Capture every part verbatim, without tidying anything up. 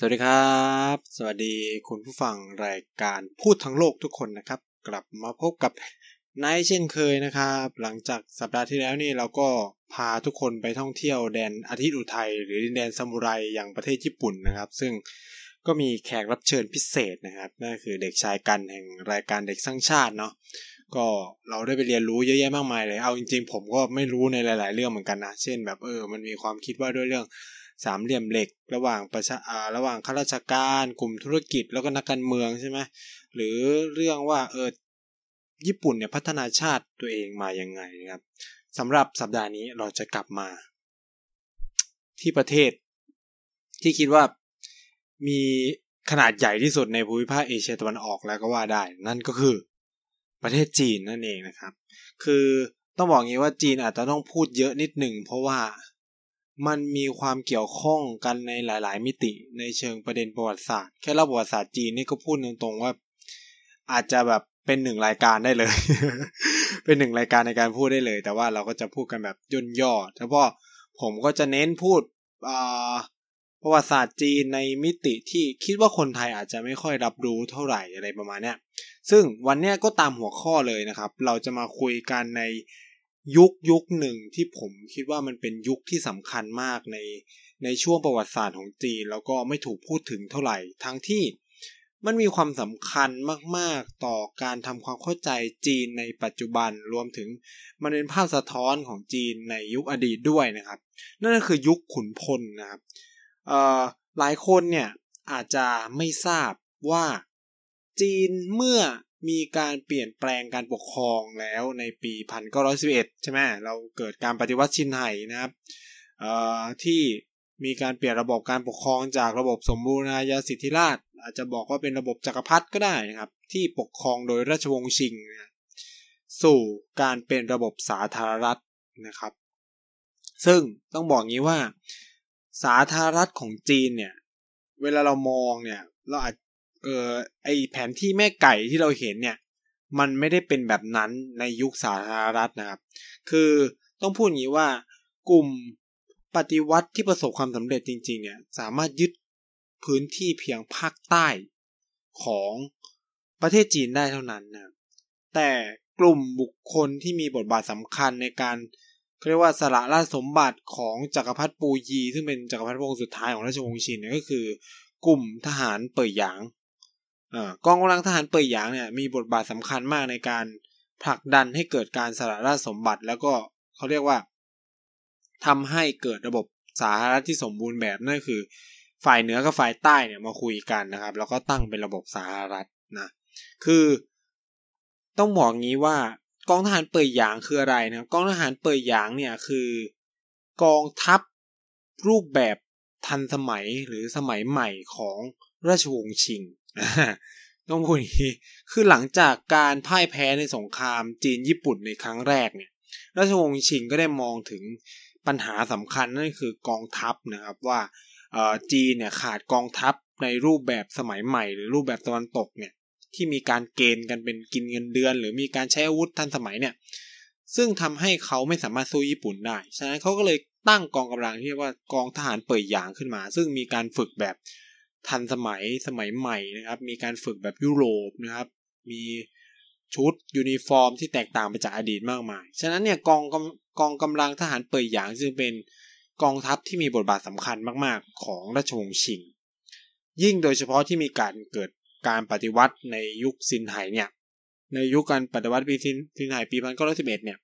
สวัสดีครับสวัสดีคุณผู้ฟังรายการพูดทั้งโลกทุกคนนะครับกลับมาพบกับนายเช่นเคยนะครับหลังจากสัปดาห์ที่แล้วนี่เราก็พาทุกคนไปท่องเที่ยวแดนอาทิตย์อุทัยหรือแดนซามูไรอย่างประเทศญี่ปุ่นนะครับซึ่งก็มีแขกรับเชิญพิเศษนะครับนั่นคือเด็กชายกันแห่งรายการเด็กสร้างชาติเนาะก็เราได้ไปเรียนรู้เยอะแยะมากมายเลยเอาจริงๆผมก็ไม่รู้ในหลายๆเรื่องเหมือนกันนะเช่นแบบเออมันมีความคิดว่าด้วยเรื่องสามเหลี่ยมเหล็กระหว่างประชาระหว่างข้าราชการกลุ่มธุรกิจแล้วก็นักการเมืองใช่ไหมหรือเรื่องว่าเออญี่ปุ่นเนี่ยพัฒนาชาติตัวเองมายังไงนะครับสำหรับสัปดาห์นี้เราจะกลับมาที่ประเทศที่คิดว่ามีขนาดใหญ่ที่สุดในภูมิภาคเอเชียตะวันออกแล้วก็ว่าได้นั่นก็คือประเทศจีนนั่นเองนะครับคือต้องบอกงี้ว่าจีนอาจจะต้องพูดเยอะนิดหนึ่งเพราะว่ามันมีความเกี่ยวข้องกันในหลายๆมิติในเชิงประเด็นประวัติศาสตร์แค่เล่าประวัติศาสตร์จีนนี่ก็พูดตรงๆว่าอาจจะแบบเป็นหนึ่งรายการได้เลย เป็นหนึ่งรายการในการพูดได้เลยแต่ว่าเราก็จะพูดกันแบบย่นย่อเฉพาะผมก็จะเน้นพูดประวัติศาสตร์จีนในมิติที่คิดว่าคนไทยอาจจะไม่ค่อยรับรู้เท่าไหร่อะไรประมาณนี้ซึ่งวันนี้ก็ตามหัวข้อเลยนะครับเราจะมาคุยกันในยุคยุคหนึ่งที่ผมคิดว่ามันเป็นยุคที่สำคัญมากในในช่วงประวัติศาสตร์ของจีนแล้วก็ไม่ถูกพูดถึงเท่าไหร่ทั้งที่มันมีความสำคัญมากๆต่อการทำความเข้าใจจีนในปัจจุบันรวมถึงมันเป็นภาพสะท้อนของจีนในยุคอดีตด้วยนะครับนั่นก็คือยุคขุนพลนะครับเอ่อหลายคนเนี่ยอาจจะไม่ทราบว่าจีนเมื่อมีการเปลี่ยนแปลงการปกครองแล้วในปีหนึ่งพันเก้าร้อยสิบเอ็ดใช่ไหมเราเกิดการปฏิวัติชินไห่นะครับเอ่อที่มีการเปลี่ยนระบบการปกครองจากระบบสมบูรณาญาสิทธิราชอาจจะบอกว่าเป็นระบบจักรพรรดิก็ได้นะครับที่ปกครองโดยราชวงศ์ชิงนะสู่การเป็นระบบสาธารณรัฐนะครับซึ่งต้องบอกงี้ว่าสาธารณรัฐของจีนเนี่ยเวลาเรามองเนี่ยเราอาจเออไอแผนที่แม่ไก่ที่เราเห็นเนี่ยมันไม่ได้เป็นแบบนั้นในยุคสาธารณรัฐนะครับคือต้องพูดอย่างนี้ว่ากลุ่มปฏิวัติที่ประสบความสำเร็จจริงๆเนี่ยสามารถยึดพื้นที่เพียงภาคใต้ของประเทศจีนได้เท่านั้นนะแต่กลุ่มบุคคลที่มีบทบาทสำคัญในการเรียกว่าสละราชสมบัติของจักรพรรดิปูยีซึ่งเป็นจักรพรรดิองค์สุดท้ายของราชวงศ์ชินเนี่ยก็คือกลุ่มทหารเป่ยหยางกองกำลังทหารเป่ยหยางเนี่ยมีบทบาทสำคัญมากในการผลักดันให้เกิดการสละราชสมบัติแล้วก็เขาเรียกว่าทำให้เกิดระบบสาธารณรัฐที่สมบูรณ์แบบนั่นคือฝ่ายเหนือกับฝ่ายใต้เนี่ยมาคุยกันนะครับแล้วก็ตั้งเป็นระบบสาธารณรัฐนะคือต้องบอกงี้ว่ากองทหารเป่ยหยางคืออะไรนะกองทหารเป่ยหยางเนี่ยคือกองทัพรูปแบบทันสมัยหรือสมัยใหม่ของราชวงศ์ชิงต้องพูดอย่างนี้คือหลังจากการพ่ายแพ้ในสงครามจีนญี่ปุ่นในครั้งแรกเนี่ยราชวงศ์ชิงก็ได้มองถึงปัญหาสำคัญนั่นคือกองทัพนะครับว่าจีนเนี่ยขาดกองทัพในรูปแบบสมัยใหม่หรือรูปแบบตะวันตกเนี่ยที่มีการเกณฑ์กันเป็นกินเงินเดือนหรือมีการใช้อาวุธทันสมัยเนี่ยซึ่งทำให้เขาไม่สามารถสู้ญี่ปุ่นได้ฉะนั้นเขาก็เลยตั้งกองกำลังที่เรียกว่ากองทหารเป่ยหยางขึ้นมาซึ่งมีการฝึกแบบทันสมัยสมัยใหม่นะครับมีการฝึกแบบยุโรปนะครับมีชุดยูนิฟอร์มที่แตกต่างไปจากอดีตมากมายฉะนั้นเนี่ยกองกองกำลังทหารเป่ยหยางซึ่งเป็นกองทัพที่มีบทบาทสำคัญมากๆของราชวงศ์ชิงยิ่งโดยเฉพาะที่มีการเกิดการปฏิวัติในยุคซินไห่เนี่ยในยุคการปฏิวัติปีซินไห่ปีหนึ่งพันเก้าร้อยสิบเอ็ดเนี่ย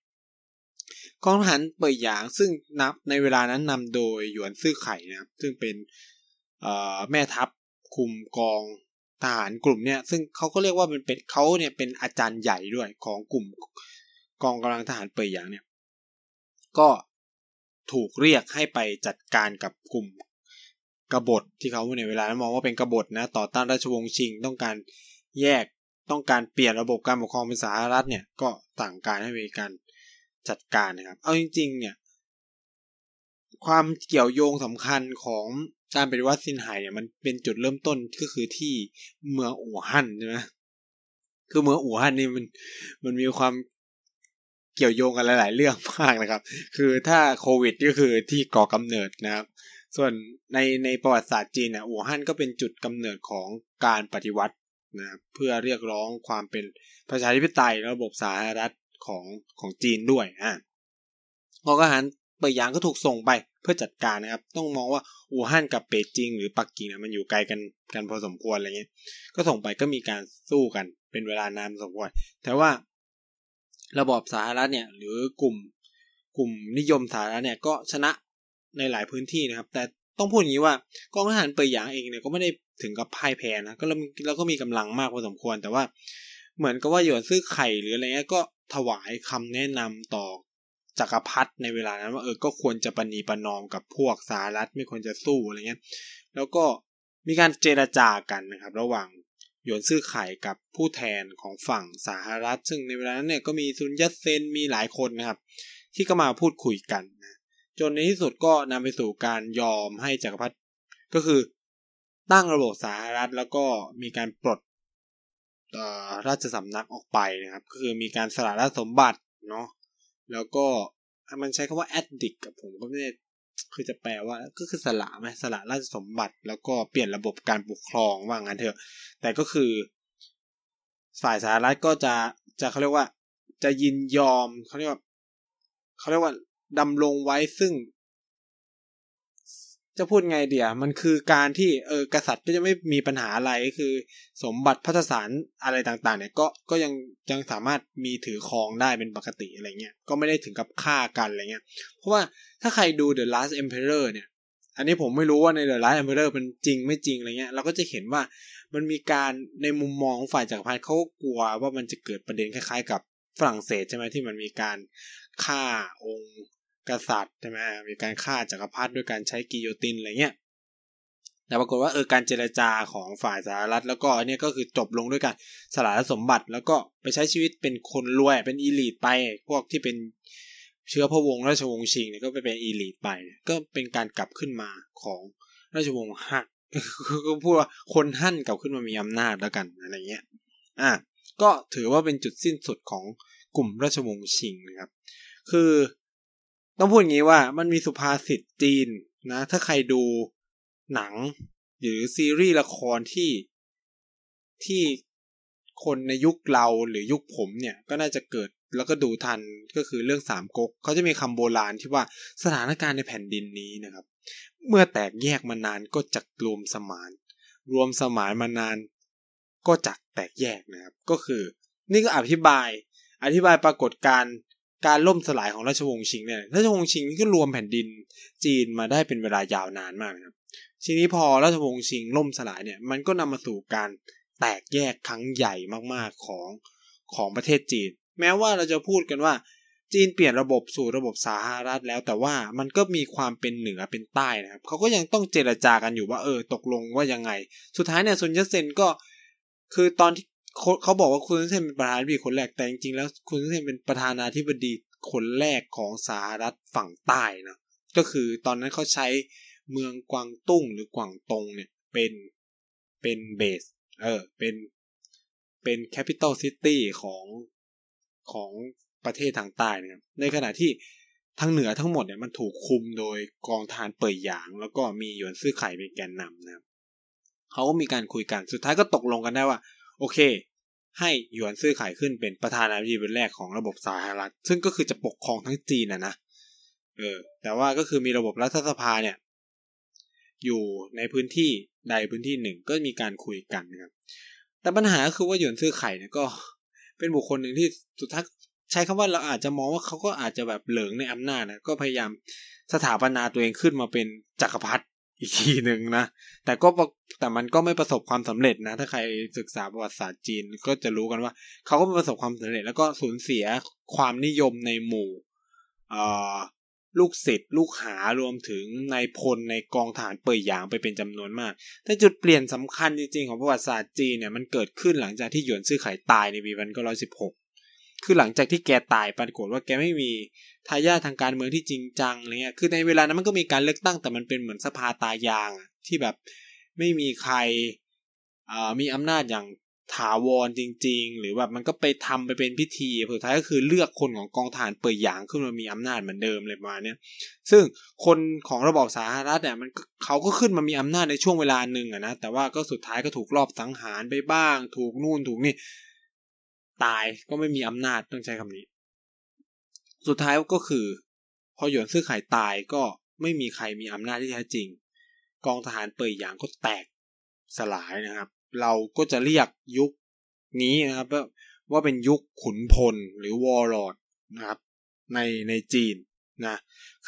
กองทหารเป่ยหยางซึ่งนับในเวลานั้นนำโดยหยวนซื่อไข่นะครับซึ่งเป็นแม่ทัพคุมกองทหารกลุ่มเนี่ยซึ่งเขาก็เรียกว่ามันเป็นเขาเนี่ยเป็นอาจารย์ใหญ่ด้วยของกลุ่มกองกำลังทหารเป่ยหยางเนี่ยก็ถูกเรียกให้ไปจัดการกับกลุ่ม กบฏที่เขาในเวลานั้นมองว่าเป็นกบฏนะต่อต้านราชวงศ์ชิงต้องการแยกต้องการเปลี่ยนระบบการปกครองเป็นสาธารณรัฐเนี่ยก็สั่งการให้มีการจัดการนะครับเอาจริงๆเนี่ยความเกี่ยวโยงสำคัญของการปฏิวัติซินไห่เนี่ยมันเป็นจุดเริ่มต้นก็คือที่เมืองอู่ฮั่นใช่ไหมคือเมืองอู่ฮั่นนี่มันมันมีความเกี่ยวโยงกันหลายๆเรื่องมากนะครับคือถ้าโควิดก็คือที่ก่อกำเนิดนะครับส่วนในในประวัติศาสตร์จีนเนี่ยอู่ฮั่นก็เป็นจุดกำเนิดของการปฏิวัตินะเพื่อเรียกร้องความเป็นประชาธิปไตยระบบสาธารณรัฐของของจีนด้วยอ่ะกองทหารเป่ยหยางก็ถูกส่งไปเพื่อจัดการนะครับต้องมองว่าอู่ฮั่นกับเป่ยจิงหรือปักกิ่งเนี่ยมันอยู่ไกลกันกันพอสมควรอะไรเงี้ยก็ส่งไปก็มีการสู้กันเป็นเวลานานสมควรแต่ว่าระบอบสาธารณรัฐเนี่ยหรือกลุ่มกลุ่มนิยมสาธารณรัฐเนี่ยก็ชนะในหลายพื้นที่นะครับแต่ต้องพูดอย่างนี้ว่ากองทหารเป่ยหยางเองเนี่ยก็ไม่ได้ถึงกับพ่ายแพ้นะก็แล้วก็มีกำลังมากพอสมควรแต่ว่าเหมือนกับว่าหยวนซื่อไข่หรืออะไรเงี้ยก็ถวายคำแนะนำต่อจักรพรรดิในเวลานั้นว่าเออก็ควรจะประนีประนอมกับพวกสาธารณรัฐไม่ควรจะสู้อะไรเงี้ยแล้วก็มีการเจรจากันนะครับระหว่างหยวนซื่อไข่กับผู้แทนของฝั่งสาธารณรัฐซึ่งในเวลานั้นเนี่ยก็มีซุนยัตเซนมีหลายคนนะครับที่ก็มาพูดคุยกันนะจนในที่สุดก็นำไปสู่การยอมให้จักรพรรดิก็คือตั้งระบบสาธารณรัฐแล้วก็มีการปลดราชสำนักออกไปนะครับคือมีการสละราชสมบัติเนาะแล้วก็มันใช้คำว่า addict กับผมก็ไม่ได้คือจะแปลว่าก็คือสละไหมสละราชสมบัติแล้วก็เปลี่ยนระบบการปกครองว่างั้นเถอะแต่ก็คือฝ่ายสาธารณรัฐก็จะจะเขาเรียกว่าจะยินยอมเขาเรียกว่าเขาเรียกว่าดำรงไว้ซึ่งจะพูดไงเดี๋ยวมันคือการที่เออกษัตริย์ก็จะไม่มีปัญหาอะไรคือสมบัติพัฒสารอะไรต่างๆเนี่ยก็ก็ยังยังสามารถมีถือครองได้เป็นปกติอะไรเงี้ยก็ไม่ได้ถึงกับฆ่ากันอะไรเงี้ยเพราะว่าถ้าใครดู The Last Emperor เนี่ยอันนี้ผมไม่รู้ว่าใน The Last Emperor มันจริงไม่จริงอะไรเงี้ยเราก็จะเห็นว่ามันมีการในมุมมองฝ่ายจักรพรรดิเขากลัวว่ามันจะเกิดประเด็นคล้ายๆกับฝรั่งเศสใช่ไหมที่มันมีการฆ่าองค์กษัตริย์ใช่ไหมมีการฆ่าจักรพรรดิด้วยการใช้กิโยตินอะไรเงี้ยแต่ปรากฏว่าเออการเจรจาของฝ่ายสาธารณรัฐแล้วก็อันนี้ก็คือจบลงด้วยการสละสมบัติแล้วก็ไปใช้ชีวิตเป็นคนรวยเป็นอีลีทไปพวกที่เป็นเชื้อพระวงศ์ราชวงศ์ชิงเนี่ยก็ไปเป็นอีลีทไปก็เป็นการกลับขึ้นมาของราชวงศ์ฮั่นก็พูดว่าคนฮั่นกลับขึ้นมามีอำนาจแล้วกันอะไรเงี้ยอ่ะก็ถือว่าเป็นจุดสิ้นสุดของกลุ่มราชวงศ์ชิงนะครับคือต้องพูดอย่างนี้ว่ามันมีสุภาษิตจีนนะถ้าใครดูหนังหรือซีรีส์ละครที่ที่คนในยุคเราหรือยุคผมเนี่ยก็น่าจะเกิดแล้วก็ดูทันก็คือเรื่องสามก๊กเขาจะมีคำโบราณที่ว่าสถานการณ์ในแผ่นดินนี้นะครับเมื่อแตกแยกมานานก็จักรวมสมานรวมสมานมานานก็จักแตกแยกนะครับก็คือนี่ก็อธิบายอธิบายปรากฏการณ์การล่มสลายของราชวงศ์ชิงเนี่ยราชวงศ์ชิงนี่ก็รวมแผ่นดินจีนมาได้เป็นเวลายาวนานมากนะครับทีนี้พอราชวงศ์ชิงล่มสลายเนี่ยมันก็นำมาสู่การแตกแยกครั้งใหญ่มากๆของของประเทศจีนแม้ว่าเราจะพูดกันว่าจีนเปลี่ยนระบบสู่ระบบสาธารณรัฐแล้วแต่ว่ามันก็มีความเป็นเหนือเป็นใต้นะครับเขาก็ยังต้องเจรจากันอยู่ว่าเออตกลงว่ายังไงสุดท้ายเนี่ยซุนยัตเซนก็คือตอนที่เขาบอกว่าคุณซุนเซนเป็นประธานาธิบดีคนแรกแต่จริงๆแล้วคุณซุนเซนเป็นประธานาธิบดีคนแรกของสาธารณรัฐฝั่งใต้นะก็คือตอนนั้นเขาใช้เมืองกวางตุ้งหรือกวางตงเนี่ยเป็นเป็นเบสเออเป็นเป็นแคปิตอลซิตี้ของของประเทศทางใต้นะครับในขณะที่ทางเหนือทั้งหมดเนี่ยมันถูกคุมโดยกองทหารเป่ยหยางแล้วก็มีหยวนซื่อไข่เป็นแกนนำนะครับเขาก็มีการคุยกันสุดท้ายก็ตกลงกันได้ว่าโอเคให้หยวนซื่อไข่ขึ้นเป็นประธานาธิบดีเป็นแรกของระบบสาธารณรัฐซึ่งก็คือจะปกครองทั้งจีนนะนะเออแต่ว่าก็คือมีระบบรัฐสภาเนี่ยอยู่ในพื้นที่ใดพื้นที่หนึ่งก็มีการคุยกันนะครับแต่ปัญหาก็คือว่าหยวนซื่อไข่เนี่ยก็เป็นบุคคลหนึ่งที่สุดท้ายใช้คำว่าเราอาจจะมองว่าเขาก็อาจจะแบบเหลิงในอำนาจนะก็พยายามสถาปนาตัวเองขึ้นมาเป็นจักรพรรดิอีกทีหนึ่งนะแต่ก็แต่มันก็ไม่ประสบความสำเร็จนะถ้าใครศึกษาประวัติศาสตร์จีนก็จะรู้กันว่าเขาก็ไม่ประสบความสำเร็จแล้วก็สูญเสียความนิยมในหมู่ ลูกศิษย์ลูกหารวมถึงนายพลในกองทหารเป่ยหยางไปเป็นจำนวนมากแต่จุดเปลี่ยนสำคัญจริงๆของประวัติศาสตร์จีนเนี่ยมันเกิดขึ้นหลังจากที่หยวนซื่อไข่ตายในปีหนึ่งพันเก้าร้อยสิบหกคือหลังจากที่แกตายปรากฏว่าแกไม่มีทายาททางการเมืองที่จริงจังอะไรเงี้ยคือในเวลานั้นมันก็มีการเลือกตั้งแต่มันเป็นเหมือนสภาตายางที่แบบไม่มีใครมีอำนาจอย่างถาวรจริงๆหรือแบบมันก็ไปทำไปเป็นพิธีสุดท้ายก็คือเลือกคนของกองทหารเป่ยหยางขึ้นมามีอำนาจเหมือนเดิมเลยมาเนี่ยซึ่งคนของระบอบสาธารณรัฐเนี่ยมันเขาก็ขึ้นมามีอำนาจในช่วงเวลาหนึ่งอะนะแต่ว่าก็สุดท้ายก็ถูกลอบสังหารไปบ้างถูกนู่นถูกนี่ตายก็ไม่มีอำนาจต้องใช้คำนี้สุดท้ายก็คือพอหยวนซื่อไข่ตายก็ไม่มีใครมีอำนาจที่แท้จริงกองทหารเป่ยหยางก็แตกสลายนะครับเราก็จะเรียกยุคนี้นะครับว่าเป็นยุคขุนพลหรือวอร์ลอร์ดนะครับในในจีนนะ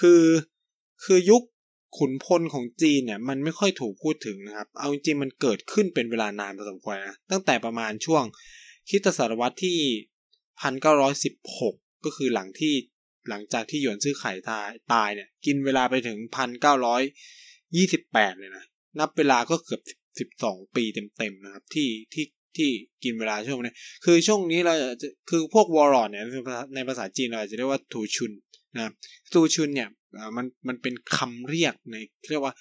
คือคือยุคขุนพลของจีนเนี่ยมันไม่ค่อยถูกพูดถึงนะครับเอาจริงๆมันเกิดขึ้นเป็นเวลานานพอสมควรนะตั้งแต่ประมาณช่วงคริสตศตวรรษที่หนึ่งพันเก้าร้อยสิบหกก็คือหลังที่หลังจากที่หยวนซื่อไข่ตายตายเนี่ยกินเวลาไปถึงหนึ่งพันเก้าร้อยยี่สิบแปดเลยนะนับเวลาก็เกือบสิบสองปีเต็มๆนะครับที่ที่ที่กินเวลาช่วงนี้คือช่วงนี้เราจะคือพวกวอร์ลอร์ดเนี่ยในภาษาจีนเราจะเรียกว่าตูชุนนะครับตูชุนเนี่ยมันมันเป็นคำเรียกในเรียกว่า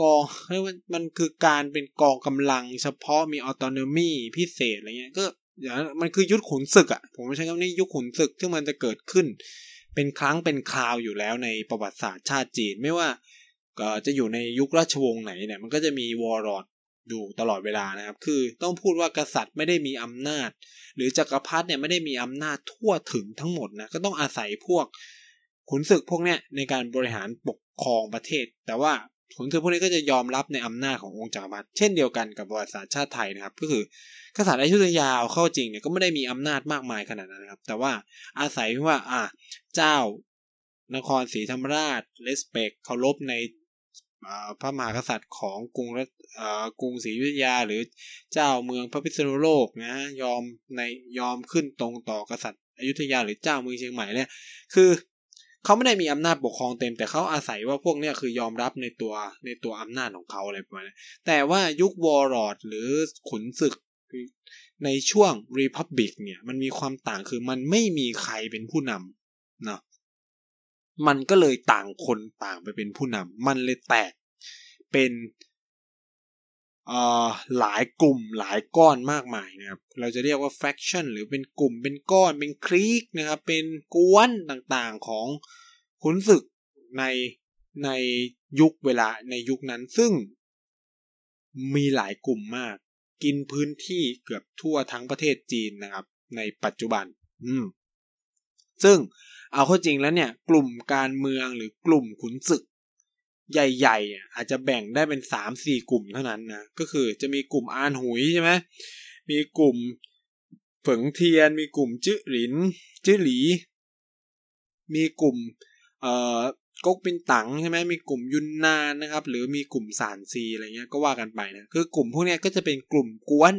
กองเรียกว่ามันคือการเป็นกองกำลังเฉพาะมีออโตโนมีพิเศษอะไรเงี้ยก็อย่างมันคือยุคขุนศึกอ่ะผมใช้คำนี้ยุคขุนศึกซึ่งมันจะเกิดขึ้นเป็นครั้งเป็นคราวอยู่แล้วในประวัติศาสตร์ชาติจีนไม่ว่าก็จะอยู่ในยุคราชวงศ์ไหนเนี่ยมันก็จะมีวอร์ลอร์ดอยู่ตลอดเวลานะครับคือต้องพูดว่ากษัตริย์ไม่ได้มีอำนาจหรือจักรพรรดิเนี่ยไม่ได้มีอำนาจทั่วถึงทั้งหมดนะก็ต้องอาศัยพวกขุนศึกพวกเนี้ยในการบริหารปกครองประเทศแต่ว่าขุนศึกพวกนี้ก็จะยอมรับในอำนาจขององค์จักรพรรดิเช่นเดียวกันกับประวัติศาสตร์ชาติไทยนะครับก็คือกษัตริย์อยุธยาเข้าจริงเนี่ยก็ไม่ได้มีอำนาจมากมายขนาดนั้นนะครับแต่ว่าอาศัยว่าอ่ะเจ้านครศรีธรรมราชเลสเปกเคารพในพระมหากษัตริย์ของกรุงกรุงศรีอยุธยาหรือเจ้าเมืองพระพิษณุโลกนะยอมในยอมขึ้นตรงต่อกษัตริย์อยุธยาหรือเจ้าเมืองเชียงใหม่เนี่ยคือเขาไม่ได้มีอำนาจปกครองเต็มแต่เขาอาศัยว่าพวกเนี้ยคือยอมรับในตัวในตัวอำนาจของเขาอะไรประมาณนี้แต่ว่ายุควอร์ลอร์ดหรือขุนศึกในช่วงรีพับบิกเนี่ยมันมีความต่างคือมันไม่มีใครเป็นผู้นำเนาะมันก็เลยต่างคนต่างไปเป็นผู้นำมันเลยแตกเป็นเอ่อหลายกลุ่มหลายก้อนมากมายนะครับเราจะเรียกว่า faction หรือเป็นกลุ่มเป็นก้อนเป็นคลีกนะครับเป็นกวนต่างๆของขุนศึกในในยุคเวลาในยุคนั้นซึ่งมีหลายกลุ่มมากกินพื้นที่เกือบทั่วทั้งประเทศจีนนะครับในปัจจุบันอืมซึ่งเอาเข้าจริงแล้วเนี่ยกลุ่มการเมืองหรือกลุ่มขุนศึกใหญ่ๆอาจจะแบ่งได้เป็น สามถึงสี่ กลุ่มเท่านั้นนะก็คือจะมีกลุ่มอานหุยใช่ไหมมีกลุ่มเฝิงเทียนมีกลุ่มจื้อหลินจื้อหลีมีกลุ่มเอ่อก๊กปินตั๋งใช่ไหมมีกลุ่มยุนนานนะครับหรือมีกลุ่มซานซีอะไรเงี้ยก็ว่ากันไปนะคือกลุ่มพวกนี้ก็จะเป็นกลุ่มกวน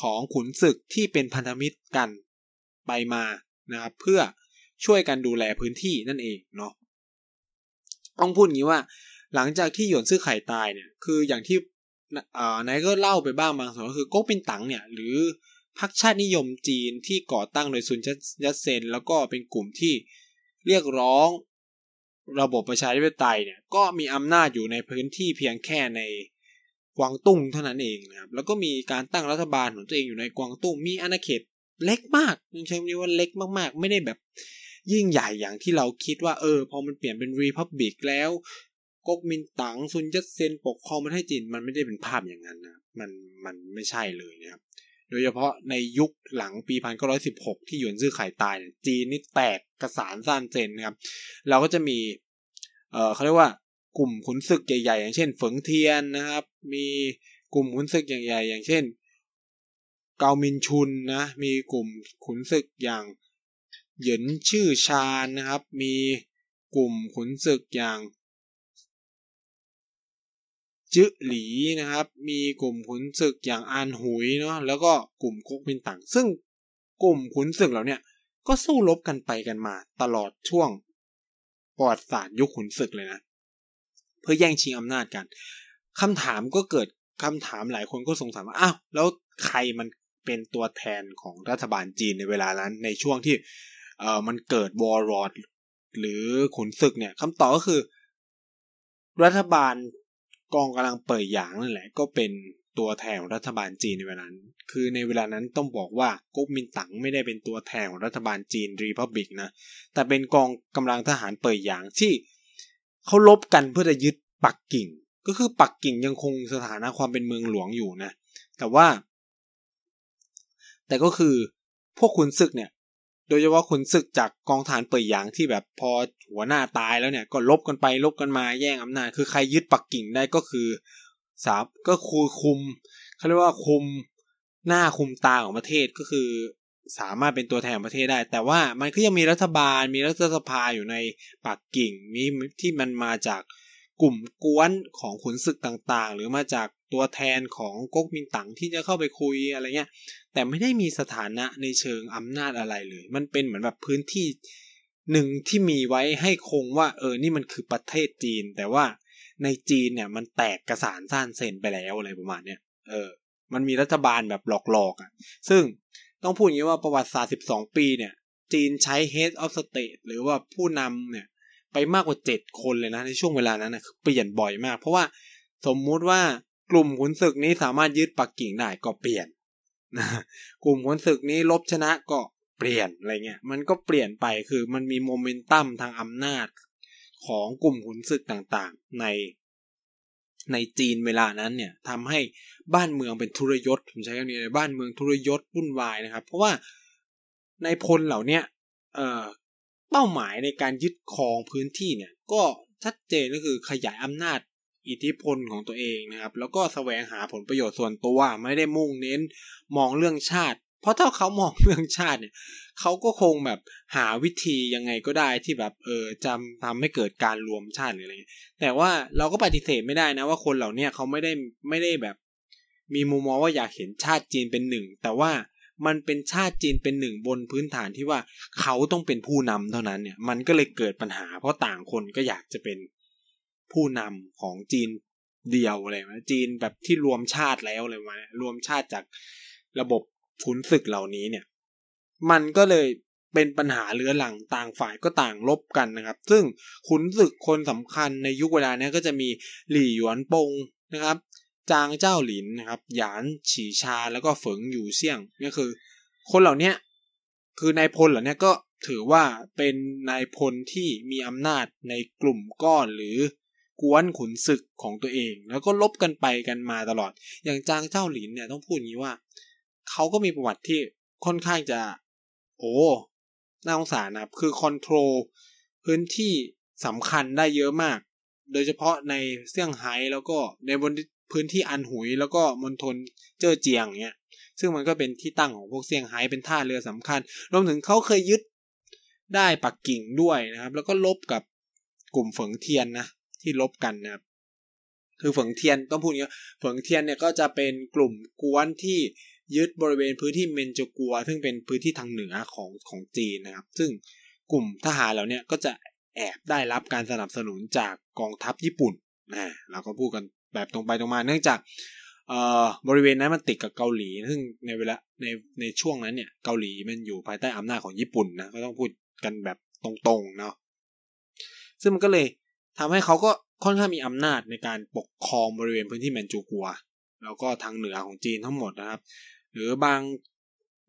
ของขุนศึกที่เป็นพันธมิตรกันไปมานะครับเพื่อช่วยกันดูแลพื้นที่นั่นเองเนาะต้องพูดอย่างนี้ว่าหลังจากที่หยวนซื่อไข่ตายเนี่ยคืออย่างที่เอ่อนายก็เล่าไปบ้างบางส่วนก็คือก๊กปินตั๋งเนี่ยหรือพรรคชาตินิยมจีนที่ก่อตั้งโดยซุนยัตเซนแล้วก็เป็นกลุ่มที่เรียกร้องระบบประชาธิปไตยเนี่ยก็มีอำนาจอยู่ในพื้นที่เพียงแค่ในกวางตุ้งเท่านั้นเองนะครับแล้วก็มีการตั้งรัฐบาลของตัวเองอยู่ในกวางตุ้งมีอาณาเขตเล็กมากต้องใช้คำนี้ว่าเล็กมากๆไม่ได้แบบยิ่งใหญ่อย่างที่เราคิดว่าเออพอมันเปลี่ยนเป็นรีพับบิกแล้วก๊กมินตั๋งซุนยัตเซนปกครองประเทศจีนมันไม่ได้เป็นภาพอย่างนั้นนะมันมันไม่ใช่เลยนะครับโดยเฉพาะในยุคหลังปีหนึ่งพันเก้าร้อยสิบหกที่หยวนซื่อไข่ตายเนี่ยจีนนี่แตกกระสานซ่านเซนนะครับเราก็จะมีเออเขาเรียกว่ากลุ่มขุนศึกใหญ่ๆอย่างเช่นเฟิงเทียนนะครับมีกลุ่มขุนศึกใหญ่ๆอย่างเช่นเกามินชุนนะมีกลุ่มขุนศึกอย่างเหยินชื่อชานนะครับมีกลุ่มขุนศึกอย่างจื้อหลีนะครับมีกลุ่มขุนศึกอย่างอานหุยเนาะแล้วก็กลุ่มก๊กปินตั๋งซึ่งกลุ่มขุนศึกเหล่าเนี้ยก็สู้รบกันไปกันมาตลอดช่วง ประวัติศาสตร์ยุคขุนศึกเลยนะเพื่อแย่งชิงอำนาจกันคำถามก็เกิดคำถามหลายคนก็สงสัยว่าอ้าวแล้วใครมันเป็นตัวแทนของรัฐบาลจีนในเวลานั้นในช่วงที่เอ่อมันเกิดวอร์รอดหรือขุนศึกเนี่ยคำตอบก็คือรัฐบาลกองกำลังเปิดหยางนั่นแหละก็เป็นตัวแทนของรัฐบาลจีนในเวลานั้นคือในเวลานั้นต้องบอกว่าก๊กมินตั๋งไม่ได้เป็นตัวแทนของรัฐบาลจีนรีพับลิกนะแต่เป็นกองกำลังทหารเปิดหยางที่เขาลบกันเพื่อจะยึดปักกิ่งก็คือปักกิ่งยังคงสถานะความเป็นเมืองหลวงอยู่นะแต่ว่าแต่ก็คือพวกขุนศึกเนี่ยโดยเฉพาะขุนศึกจากกองทหารเปิดหยางที่แบบพอหัวหน้าตายแล้วเนี่ยก็ลบกันไปลบกันมาแย่งอำนาจคือใครยึดปักกิ่งได้ก็คือสามก็คือคุมเขาเรียกว่าคุมหน้าคุมตาของประเทศก็คือสามารถเป็นตัวแทนประเทศได้แต่ว่ามันก็ยังมีรัฐบาลมีรัฐสภาอยู่ในปักกิ่งมีที่มันมาจากกลุ่มกวนของขุนศึกต่างๆหรือมาจากตัวแทนของก๊กมินตั๋งที่จะเข้าไปคุยอะไรเงี้ยแต่ไม่ได้มีสถานะในเชิงอำนาจอะไรเลยมันเป็นเหมือนแบบพื้นที่หนึ่งที่มีไว้ให้คงว่าเออนี่มันคือประเทศจีนแต่ว่าในจีนเนี่ยมันแตกกระสานซ่านเซ็นไปแล้วอะไรประมาณเนี้ยเออมันมีรัฐบาลแบบหลอกๆอ่ะซึ่งต้องพูดอย่างนี้ว่าประวัติศาสตร์สิบสองปีเนี่ยจีนใช้ Head of State หรือว่าผู้นำเนี่ยไปมากกว่าเจ็ดคนเลยนะในช่วงเวลานั้นนะเปลี่ยนบ่อยมากเพราะว่าสมมุติว่ากลุ่มขุนศึกนี้สามารถยึดปักกิ่งได้ก็เปลี่ยนนะกลุ่มขุนศึกนี้ลบชนะก็เปลี่ยนอะไรเงี้ยมันก็เปลี่ยนไปคือมันมีโมเมนตัมทางอำนาจของกลุ่มขุนศึกต่างๆในในจีนเวลานั้นเนี่ยทำให้บ้านเมืองเป็นทุรยศผมใช้คำนี้เลยบ้านเมืองทุรยศวุ่นวายนะครับเพราะว่าในพลเหล่านี้เอ่อเป้าหมายในการยึดครองพื้นที่เนี่ยก็ชัดเจนก็คือขยายอำนาจอิทธิพลของตัวเองนะครับแล้วก็แสวงหาผลประโยชน์ส่วนตัวไม่ได้มุ่งเน้นมองเรื่องชาติเพราะถ้าเขามองเรื่องชาติเนี่ยเขาก็คงแบบหาวิธียังไงก็ได้ที่แบบเออจำทำให้เกิดการรวมชาติหรืออะไรเงี้ยแต่ว่าเราก็ปฏิเสธไม่ได้นะว่าคนเหล่านี้เขาไม่ได้ไม่ได้แบบมีมุมมองว่าอยากเห็นชาติจีนเป็นหนึ่งแต่ว่ามันเป็นชาติจีนเป็นหนึ่งบนพื้นฐานที่ว่าเขาต้องเป็นผู้นำเท่านั้นเนี่ยมันก็เลยเกิดปัญหาเพราะต่างคนก็อยากจะเป็นผู้นำของจีนเดียวอะไรนะจีนแบบที่รวมชาติแล้วอะไรมารวมชาติจากระบบขุนศึกเหล่านี้เนี่ยมันก็เลยเป็นปัญหาเรื้อรังต่างฝ่ายก็ต่างลบกันนะครับซึ่งขุนศึกคนสำคัญในยุคเวลานี้ก็จะมีหลี่หยวนปงนะครับจางเจ้าหลินนะครับหยานฉีชาแล้วก็เฟิงอยู่เซี่ยงนี่คือคนเหล่านี้คือนายพลเหล่านี้ก็ถือว่าเป็นนายพลที่มีอำนาจในกลุ่มก้อนหรือกวนขุนศึกของตัวเองแล้วก็ลบกันไปกันมาตลอดอย่างจางเจ้าหลินเนี่ยต้องพูดอย่างนี้ว่าเขาก็มีประวัติที่ค่อนข้างจะโอ้น่าสงสารนะครับคือคอนโทรลพื้นที่สำคัญได้เยอะมากโดยเฉพาะในเซี่ยงไฮ้แล้วก็ในบนพื้นที่อันหุยแล้วก็มณฑลเจ้อเจียงเนี่ยซึ่งมันก็เป็นที่ตั้งของพวกเซี่ยงไฮ้เป็นท่าเรือสำคัญรวมถึงเขาเคยยึดได้ปักกิ่งด้วยนะครับแล้วก็ลบกับกลุ่มเฝิงเทียนนะที่ลบกันนะครับคือเฝิงเทียนต้องพูดอย่างนี้เฝิงเทียนเนี่ยก็จะเป็นกลุ่มกวนที่ยึดบริเวณพื้นที่เมนโจกัวซึ่งเป็นพื้นที่ทางเหนือของของจีนนะครับซึ่งกลุ่มทหารเหล่านี้ก็จะแอบได้รับการสนับสนุนจากกองทัพญี่ปุ่นนะเราก็พูดกันแบบตรงไปตรงมาเนื่องจากเอ่อบริเวณนั้นมันติดกับเกาหลีซึ่งในเวลาในในช่วงนั้นเนี่ยเกาหลีมันอยู่ภายใต้อำนาจของญี่ปุ่นนะก็ต้องพูดกันแบบตรงๆเนาะซึ่งมันก็เลยทำให้เขาก็ค่อนข้างมีอำนาจในการปกครองบริเวณพื้นที่เมนโจกัวแล้วก็ทางเหนือของจีนทั้งหมดนะครับหรือบาง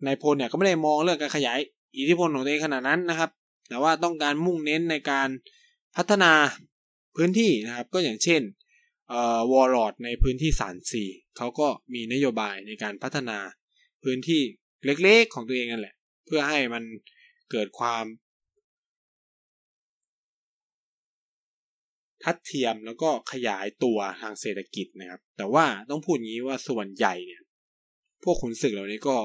นายพลเนี่ยก็ไม่ได้มองเรื่องการขยายอิทธิพลของตัวเองขนาดนั้นนะครับแต่ว่าต้องการมุ่งเน้นในการพัฒนาพื้นที่นะครับก็อย่างเช่นเอ่อวอร์ลอดในพื้นที่ซานซีเขาก็มีนโยบายในการพัฒนาพื้นที่เล็กๆของตัวเองนั่นแหละเพื่อให้มันเกิดความทัดเทียมแล้วก็ขยายตัวทางเศรษฐกิจนะครับแต่ว่าต้องพูดงี้ว่าส่วนใหญ่เนี่ยพวกขุนศึกเหล่านี้ก็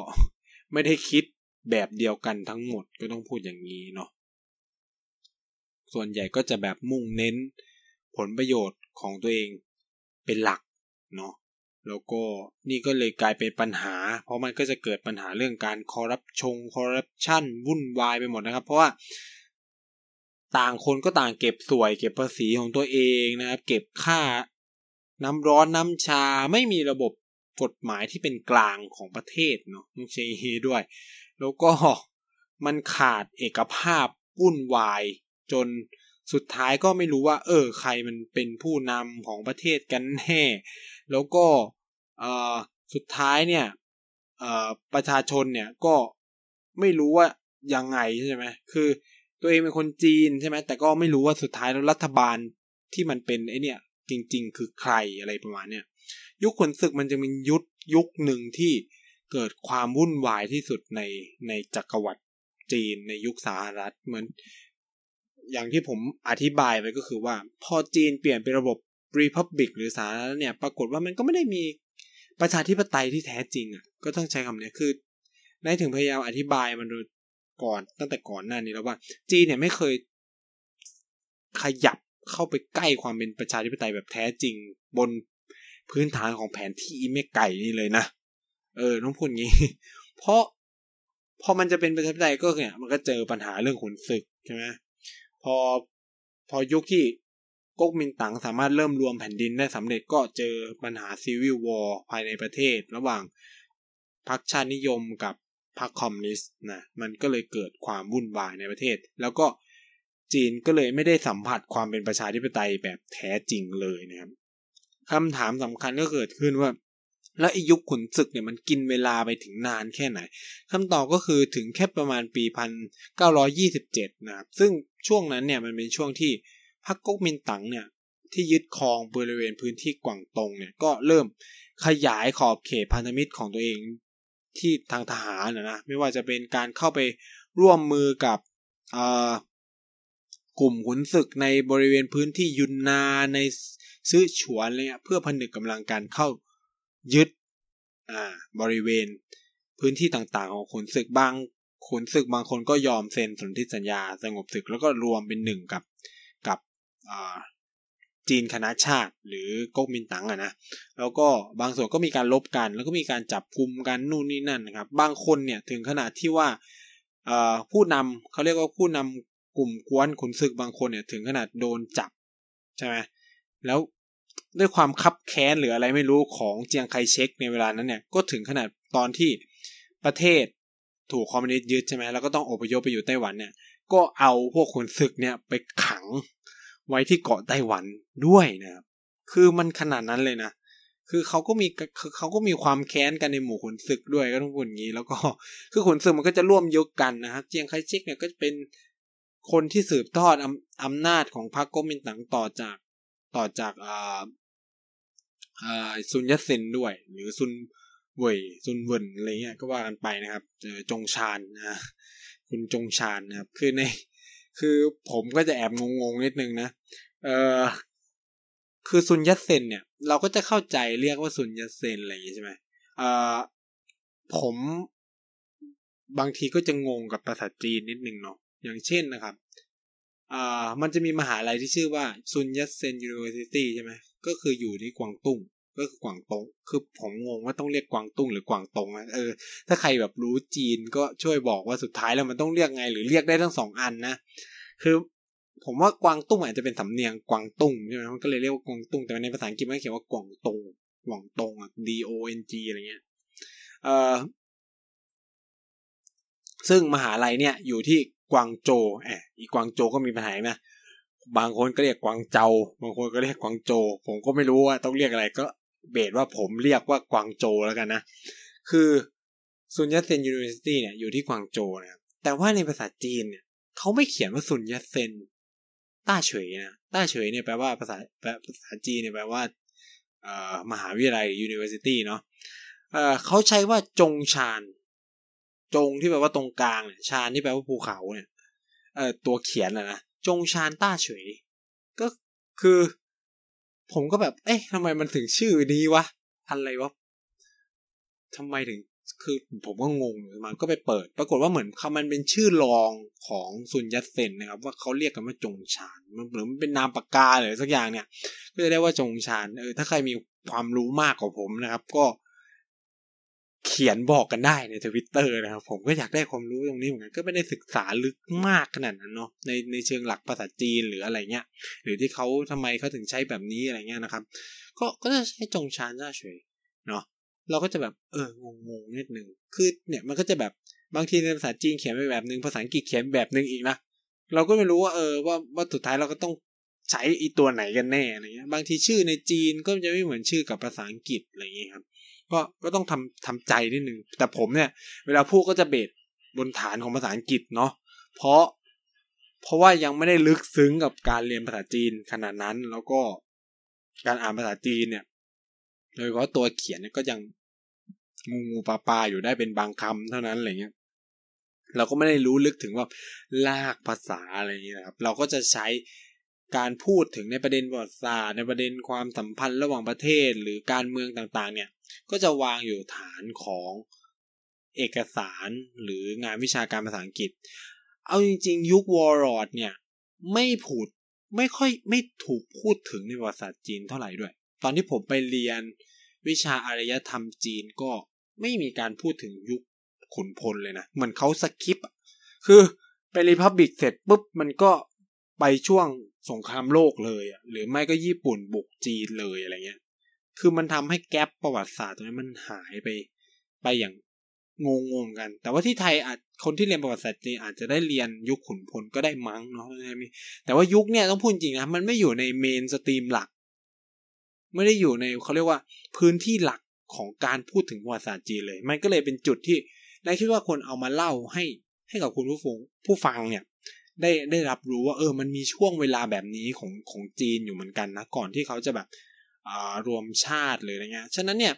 ไม่ได้คิดแบบเดียวกันทั้งหมดก็ต้องพูดอย่างนี้เนาะส่วนใหญ่ก็จะแบบมุ่งเน้นผลประโยชน์ของตัวเองเป็นหลักเนาะแล้วก็นี่ก็เลยกลายเป็นปัญหาเพราะมันก็จะเกิดปัญหาเรื่องการคอร์รัปชงคอร์รัปชันวุ่นวายไปหมดนะครับเพราะว่า ต่างคนก็ต่างเก็บสวยเก็บภาษีของตัวเองนะครับเก็บค่าน้ำร้อนน้ำชาไม่มีระบบกฎหมายที่เป็นกลางของประเทศเนาะต้องใช้เฮด้วยแล้วก็มันขาดเอกภาพวุ่นวายจนสุดท้ายก็ไม่รู้ว่าเออใครมันเป็นผู้นำของประเทศกันแน่แล้วก็เอ่อสุดท้ายเนี่ยเอ่อประชาชนเนี่ยก็ไม่รู้ว่ายังไงใช่ไหมคือตัวเองเป็นคนจีนใช่ไหมแต่ก็ไม่รู้ว่าสุดท้ายแล้วรัฐบาลที่มันเป็นไอเนี่ยจริงๆคือใครอะไรประมาณเนี่ยยุคขุนศึกมันจะเป็นยุคยุคหนึ่งที่เกิดความวุ่นวายที่สุดในในจักรวรรดิจีนในยุคสหรัฐเหมือนอย่างที่ผมอธิบายไปก็คือว่าพอจีนเปลี่ยนเป็นระบบรีพับลิกหรือสาธารณรัฐเนี่ยปรากฏว่ามันก็ไม่ได้มีประชาธิปไตยที่แท้จริงอ่ะก็ต้องใช้คำนี้คือนายถึงพยายามอธิบายมันก่อนตั้งแต่ก่อนหน้านี้แล้วว่าจีนเนี่ยไม่เคยขยับเข้าไปใกล้ความเป็นประชาธิปไตยแบบแท้จริงบนพื้นฐานของแผนที่อีเมไก่นี่เลยนะเออต้องพูดงี้เพราะพอมันจะเป็นประชาธิปไตยก็เนี่ยมันก็เจอปัญหาเรื่องขุนศึกใช่ไหมพอพอยุคที่ก๊กมินตั๋งสามารถเริ่มรวมแผ่นดินได้สำเร็จก็เจอปัญหาซีวิลวอร์ภายในประเทศระหว่างพรรคชาตินิยมกับพรรคคอมมิวนิสต์นะมันก็เลยเกิดความวุ่นวายในประเทศแล้วก็จีนก็เลยไม่ได้สัมผัสความเป็นประชาธิปไตยแบบแท้จริงเลยนะครับคำถามสำคัญก็เกิดขึ้นว่าแล้วไอ้ยุคขุนศึกเนี่ยมันกินเวลาไปถึงนานแค่ไหนคำตอบก็คือถึงแค่ประมาณปีหนึ่งพันเก้าร้อยยี่สิบเจ็ดนะครับซึ่งช่วงนั้นเนี่ยมันเป็นช่วงที่พรรคก๊กมินตั๋งเนี่ยที่ยึดครองบริเวณพื้นที่กวางตงเนี่ยก็เริ่มขยายขอบเขตพันธมิตรของตัวเองที่ทางทหารนะไม่ว่าจะเป็นการเข้าไปร่วมมือกับกลุ่มขุนศึกในบริเวณพื้นที่ยุนนานในซื้อฉวนอะไรเงี้ยเพื่อผนึกกำลังการเข้ายึดอ่าบริเวณพื้นที่ต่างๆของขุนศึกบางขุนศึกบางคนก็ยอมเซ็นสนธิสัญญาสงบศึกแล้วก็รวมเป็นหนึ่งกับกับอ่าจีนคณะชาติหรือก๊กมินตั๋งอ่ะนะแล้วก็บางส่วนก็มีการลบกันแล้วก็มีการจับกุมกันนู่นนี่นั่นนะครับบางคนเนี่ยถึงขนาดที่ว่าอ่าผู้นำเขาเรียกว่าผู้นำกลุ่มกวนขุนศึกบางคนเนี่ยถึงขนาดโดนจับใช่ไหมแล้วด้วยความคับแค้นหรืออะไรไม่รู้ของเจียงไคเชกในเวลานั้นเนี่ยก็ถึงขนาดตอนที่ประเทศถูกคอมมิวนิสต์ยึดใช่ไหมแล้วก็ต้องอพยพไปอยู่ไต้หวันเนี่ยก็เอาพวกขุนศึกเนี่ยไปขังไว้ที่เกาะไต้หวันด้วยนะครับคือมันขนาดนั้นเลยนะคือเขาก็มีเขาก็มีความแค้นกันในหมู่ขุนศึกด้วยก็ต้องพูดอย่างนี้แล้วก็คือขุนศึกมันก็จะร่วมยกกันนะครับเจียงไคเชกเนี่ยก็จะเป็นคนที่สืบทอดอำอำนาจของพรรคก๊กมินตั๋งต่อจากต่อจากอ่าอ่าซุนยัตเซนด้วยหรือซุนเว่ยซุนเวินอะไรเงี้ยก็ว่ากันไปนะครับจงชานนะคุณจงชานนะครับคือในคือผมก็จะแอบงงๆนิดนึงนะเออคือซุนยัตเซนเนี่ยเราก็จะเข้าใจเรียกว่าซุนยัตเซนอะไรอย่างงี้ใช่ไหมเออผมบางทีก็จะงงกับภาษาจีนนิดนึงเนาะอย่างเช่นนะครับอ่ามันจะมีมหาลัยที่ชื่อว่าซุนยัตเซนยูนิเวอร์ซิตี้ใช่ไหมก็คืออยู่ที่กวางตุ้งก็คือกวางตงคือผมงงว่าต้องเรียกกวางตุ้งหรือกวางตงนะเออถ้าใครแบบรู้จีนก็ช่วยบอกว่าสุดท้ายแล้วมันต้องเรียกไงหรือเรียกได้ทั้งสองอันนะคือผมว่ากวางตุ้งอาจจะเป็นสำเนียงกวางตุ้งใช่ไหมมันก็เลยเรียกว่ากวางตุ้งแต่ในภาษาอังกฤษมันเขียนว่ากวางตงกวางตงอ่ะ D O N G อะไรเงี้ยเออซึ่งมหาลัยเนี่ยอยู่ที่กวางโจแอบอีกวางโจก็มีปัญหานะบางคนก็เรียกกวางเจาบางคนก็เรียกกวางโจผมก็ไม่รู้ว่าต้องเรียกอะไรก็เบสว่าผมเรียกว่ากวางโจแล้วกันนะคือซุนยัตเซนยูนิเวอร์ซิตี้เนี่ยอยู่ที่กวางโจนะครับแต่ว่าในภาษาจีนเนี่ยเขาไม่เขียนว่าซุนยัตเซนต้าเฉยนะต้าเฉยเนี่ยแปลว่าภาษาภาษาจีนเนี่ยแปลว่ามหาวิทยาลัย university เนาะเขาใช้ว่าจงชานจงที่แปลว่าตรงกลางเนี่ยชานที่แปลว่าภูเขาเนี่ยเอ่อตัวเขียนอะนะจงชานต้าเฉยก็คือผมก็แบบเอ๊ะทำไมมันถึงชื่อนี้วะอะไรวะทำไมถึงคือผมก็งงมันก็ไปเปิดปรากฏว่าเหมือนเขามันเป็นชื่อรองของซุนยัตเซนนะครับว่าเขาเรียกกันว่าจงชานมันหรือมันเป็นนามปากกาหรือสักอย่างเนี่ยก็จะได้ว่าจงชานเออถ้าใครมีความรู้มากกว่าผมนะครับก็ เขียนบอกกันได้ใน Twitter นะครับผมก็อยากได้ความรู้ตรงนี้เหมือนกันก็ไม่ได้ศึกษาลึกมากขนาดนั้นเนาะในในเชิงหลักภาษาจีนหรืออะไรเงี้ยหรือที่เขาทำไมเขาถึงใช้แบบนี้อะไรเงี้ยนะครับก็ก็จะใช้จงชานจ้าเฉยเนาะเราก็จะแบบเอองงงนิดนึงคือเนี่ยมันก็จะแบบบางทีในภาษาจีนเขียนไปแบบนึงภาษาอังกฤษเขียนแบบนึงอีกนะเราก็ไม่รู้ว่าเออว่าว่าสุดท้ายเราก็ต้องใช้อีตัวไหนกันแน่อะไรเงี้ยบางทีชื่อในจีนก็จะไม่เหมือนชื่อกับภาษาอังกฤษอะไรเงี้ยครับก็ก็ต้องทำทำใจนิดนึงแต่ผมเนี่ยเวลาพูดก็จะเบสบนฐานของภาษาอังกฤษเนาะเพราะเพราะว่ายังไม่ได้ลึกซึ้งกับการเรียนภาษาจีนขนาดนั้นแล้วก็การอ่านภาษาจีนเนี่ยโดยเฉพาะตัวเขียนเนี่ยก็ยังงูงูปลาปลาอยู่ได้เป็นบางคำเท่านั้นอะไรเงี้ยเราก็ไม่ได้รู้ลึกถึงว่าลากภาษาอะไรอย่างเงี้ยครับเราก็จะใช้การพูดถึงในประเด็นประวัติศาสตร์ในประเด็นความสัมพันธ์ระหว่างประเทศหรือการเมืองต่างๆเนี่ยก็จะวางอยู่ฐานของเอกสารหรืองานวิชาการภาษาอังกฤษเอาจริงๆยุควอรอดเนี่ยไม่พูดไม่ค่อยไม่ถูกพูดถึงในประวัติศาสตร์จีนเท่าไหร่ด้วยตอนที่ผมไปเรียนวิชาอารยธรรมจีนก็ไม่มีการพูดถึงยุคขุนพลเลยนะเหมือนเขาสกิปคือไปรีพับลิกเสร็จปุ๊บมันก็ไปช่วงสงครามโลกเลยอ่ะหรือไม่ก็ญี่ปุ่นบุกจีนเลยอะไรเงี้ยคือมันทำให้แก๊ปประวัติศาสตร์ตรงนี้มันหายไปไปอย่างงงๆกันแต่ว่าที่ไทยอาจคนที่เรียนประวัติศาสตร์จีนอาจจะได้เรียนยุคขุนพลก็ได้มั้งเนาะแต่ว่ายุคเนี่ยต้องพูดจริงนะมันไม่อยู่ในเมนสตรีมหลักไม่ได้อยู่ในเขาเรียกว่าพื้นที่หลักของการพูดถึงประวัติศาสตร์จีนเลยมันก็เลยเป็นจุดที่นายคิดว่าคนเอามาเล่าให้ให้กับคุณผู้ฟังผู้ฟังเนี่ยได้ได้รับรู้ว่าเออมันมีช่วงเวลาแบบนี้ของของจีนอยู่เหมือนกันนะก่อนที่เขาจะแบบอ่ารวมชาติเลยอะไรเงี้ยฉะนั้นเนี่ย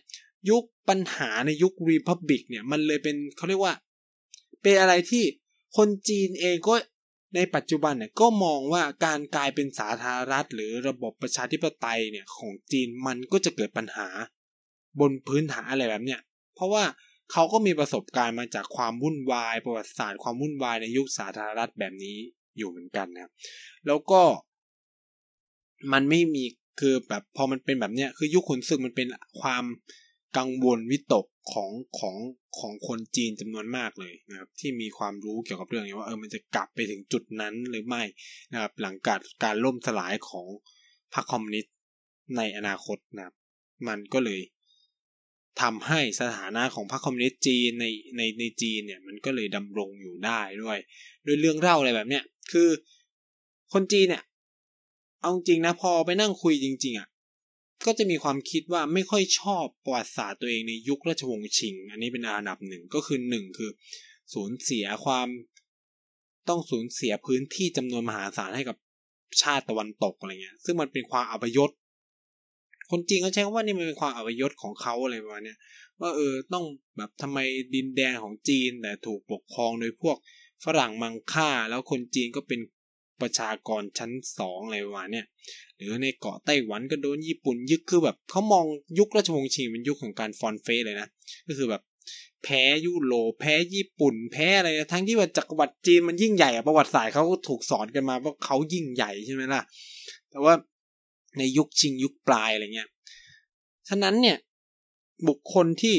ยุคปัญหาในยุค Republic เนี่ยมันเลยเป็นเขาเรียกว่าเป็นอะไรที่คนจีนเองก็ในปัจจุบันเนี่ยก็มองว่าการกลายเป็นสาธารณรัฐหรือระบบประชาธิปไตยเนี่ยของจีนมันก็จะเกิดปัญหาบนพื้นฐานอะไรแบบเนี้ยเพราะว่าเขาก็มีประสบการณ์มาจากความวุ่นวายประวัติศาสตร์ความวุ่นวายในยุคสาธารณรัฐแบบนี้อยู่เหมือนกันนะครับแล้วก็มันไม่มีคือแบบพอมันเป็นแบบเนี้ยคือยุคขุนศึกมันเป็นความกังวลวิตกของของของคนจีนจำนวนมากเลยนะครับที่มีความรู้เกี่ยวกับเรื่องนี้ว่าเออมันจะกลับไปถึงจุดนั้นหรือไม่นะครับหลังจากการล่มสลายของพรรคคอมมิวนิสต์ในอนาคตนะครับมันก็เลยทำให้สถานะของพรรคคอมมิวนิสต์จีนในในในจีนเนี่ยมันก็เลยดำรงอยู่ได้ด้วยด้วยเรื่องเล่าอะไรแบบเนี้ยคือคนจีนเนี่ยเอาจริงนะพอไปนั่งคุยจริงๆอ่ะก็จะมีความคิดว่าไม่ค่อยชอบประวัติศาสตร์ตัวเองในยุคราชวงศ์ชิงอันนี้เป็นอันดับหนึ่งก็คือหนึ่งคือสูญเสียความต้องสูญเสียพื้นที่จำนวนมหาศาลให้กับชาติตะวันตกอะไรเงี้ยซึ่งมันเป็นความอัปยศคนจีนเขาใช้คำว่านี่มันเป็นความอัปยศของเขาอะไรประมาณนี้ว่าเออต้องแบบทำไมดินแดนของจีนแต่ถูกปกครองโดยพวกฝรั่งมังค่าแล้วคนจีนก็เป็นประชากรชั้นสองอะไรประมาณนี้หรือในเกาะไต้หวันก็โดนญี่ปุ่นยึดคือแบบเขามองยุคราชวงศ์ชิงเป็นยุคของการฟอนเฟสเลยนะก็คือแบบแพ้ยุโรปแพ้ญี่ปุ่นแพ้อะไรทั้งที่ว่าจักรวรรดิจีนมันยิ่งใหญ่อะประวัติศาสตร์เขาก็ถูกสอนกันมาว่าเขายิ่งใหญ่ใช่ไหมล่ะแต่ว่าในยุคชิงยุคปลายอะไรเงี้ยฉะนั้นเนี่ยบุคคลที่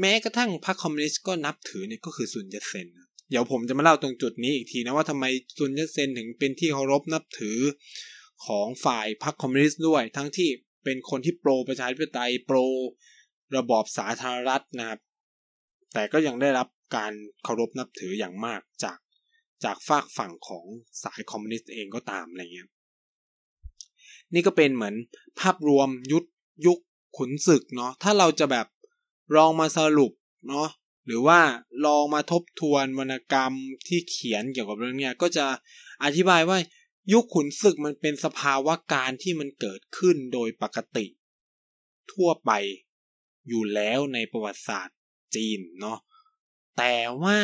แม้กระทั่งพรรคคอมมิวนิสต์ก็นับถือเนี่ยก็คือซุนยัตเซนเดี๋ยวผมจะมาเล่าตรงจุดนี้อีกทีนะว่าทำไมซุนยัตเซนถึงเป็นที่เคารพนับถือของฝ่ายพรรคคอมมิวนิสต์ด้วยทั้งที่เป็นคนที่โปรประชาธิปไตยโปรระบอบสาธารณรัฐนะครับแต่ก็ยังได้รับการเคารพนับถืออย่างมากจากจากฝากฝั่งของสายคอมมิวนิสต์เองก็ตามอะไรเงี้ยนี่ก็เป็นเหมือนภาพรวมยุคยุคขุนศึกเนาะถ้าเราจะแบบลองมาสรุปเนาะหรือว่าลองมาทบทวนวรรณกรรมที่เขียนเกี่ยวกับเรื่องเนี้ยก็จะอธิบายว่ายุคขุนศึกมันเป็นสภาวะการที่มันเกิดขึ้นโดยปกติทั่วไปอยู่แล้วในประวัติศาสตร์จีนเนาะแต่ว่า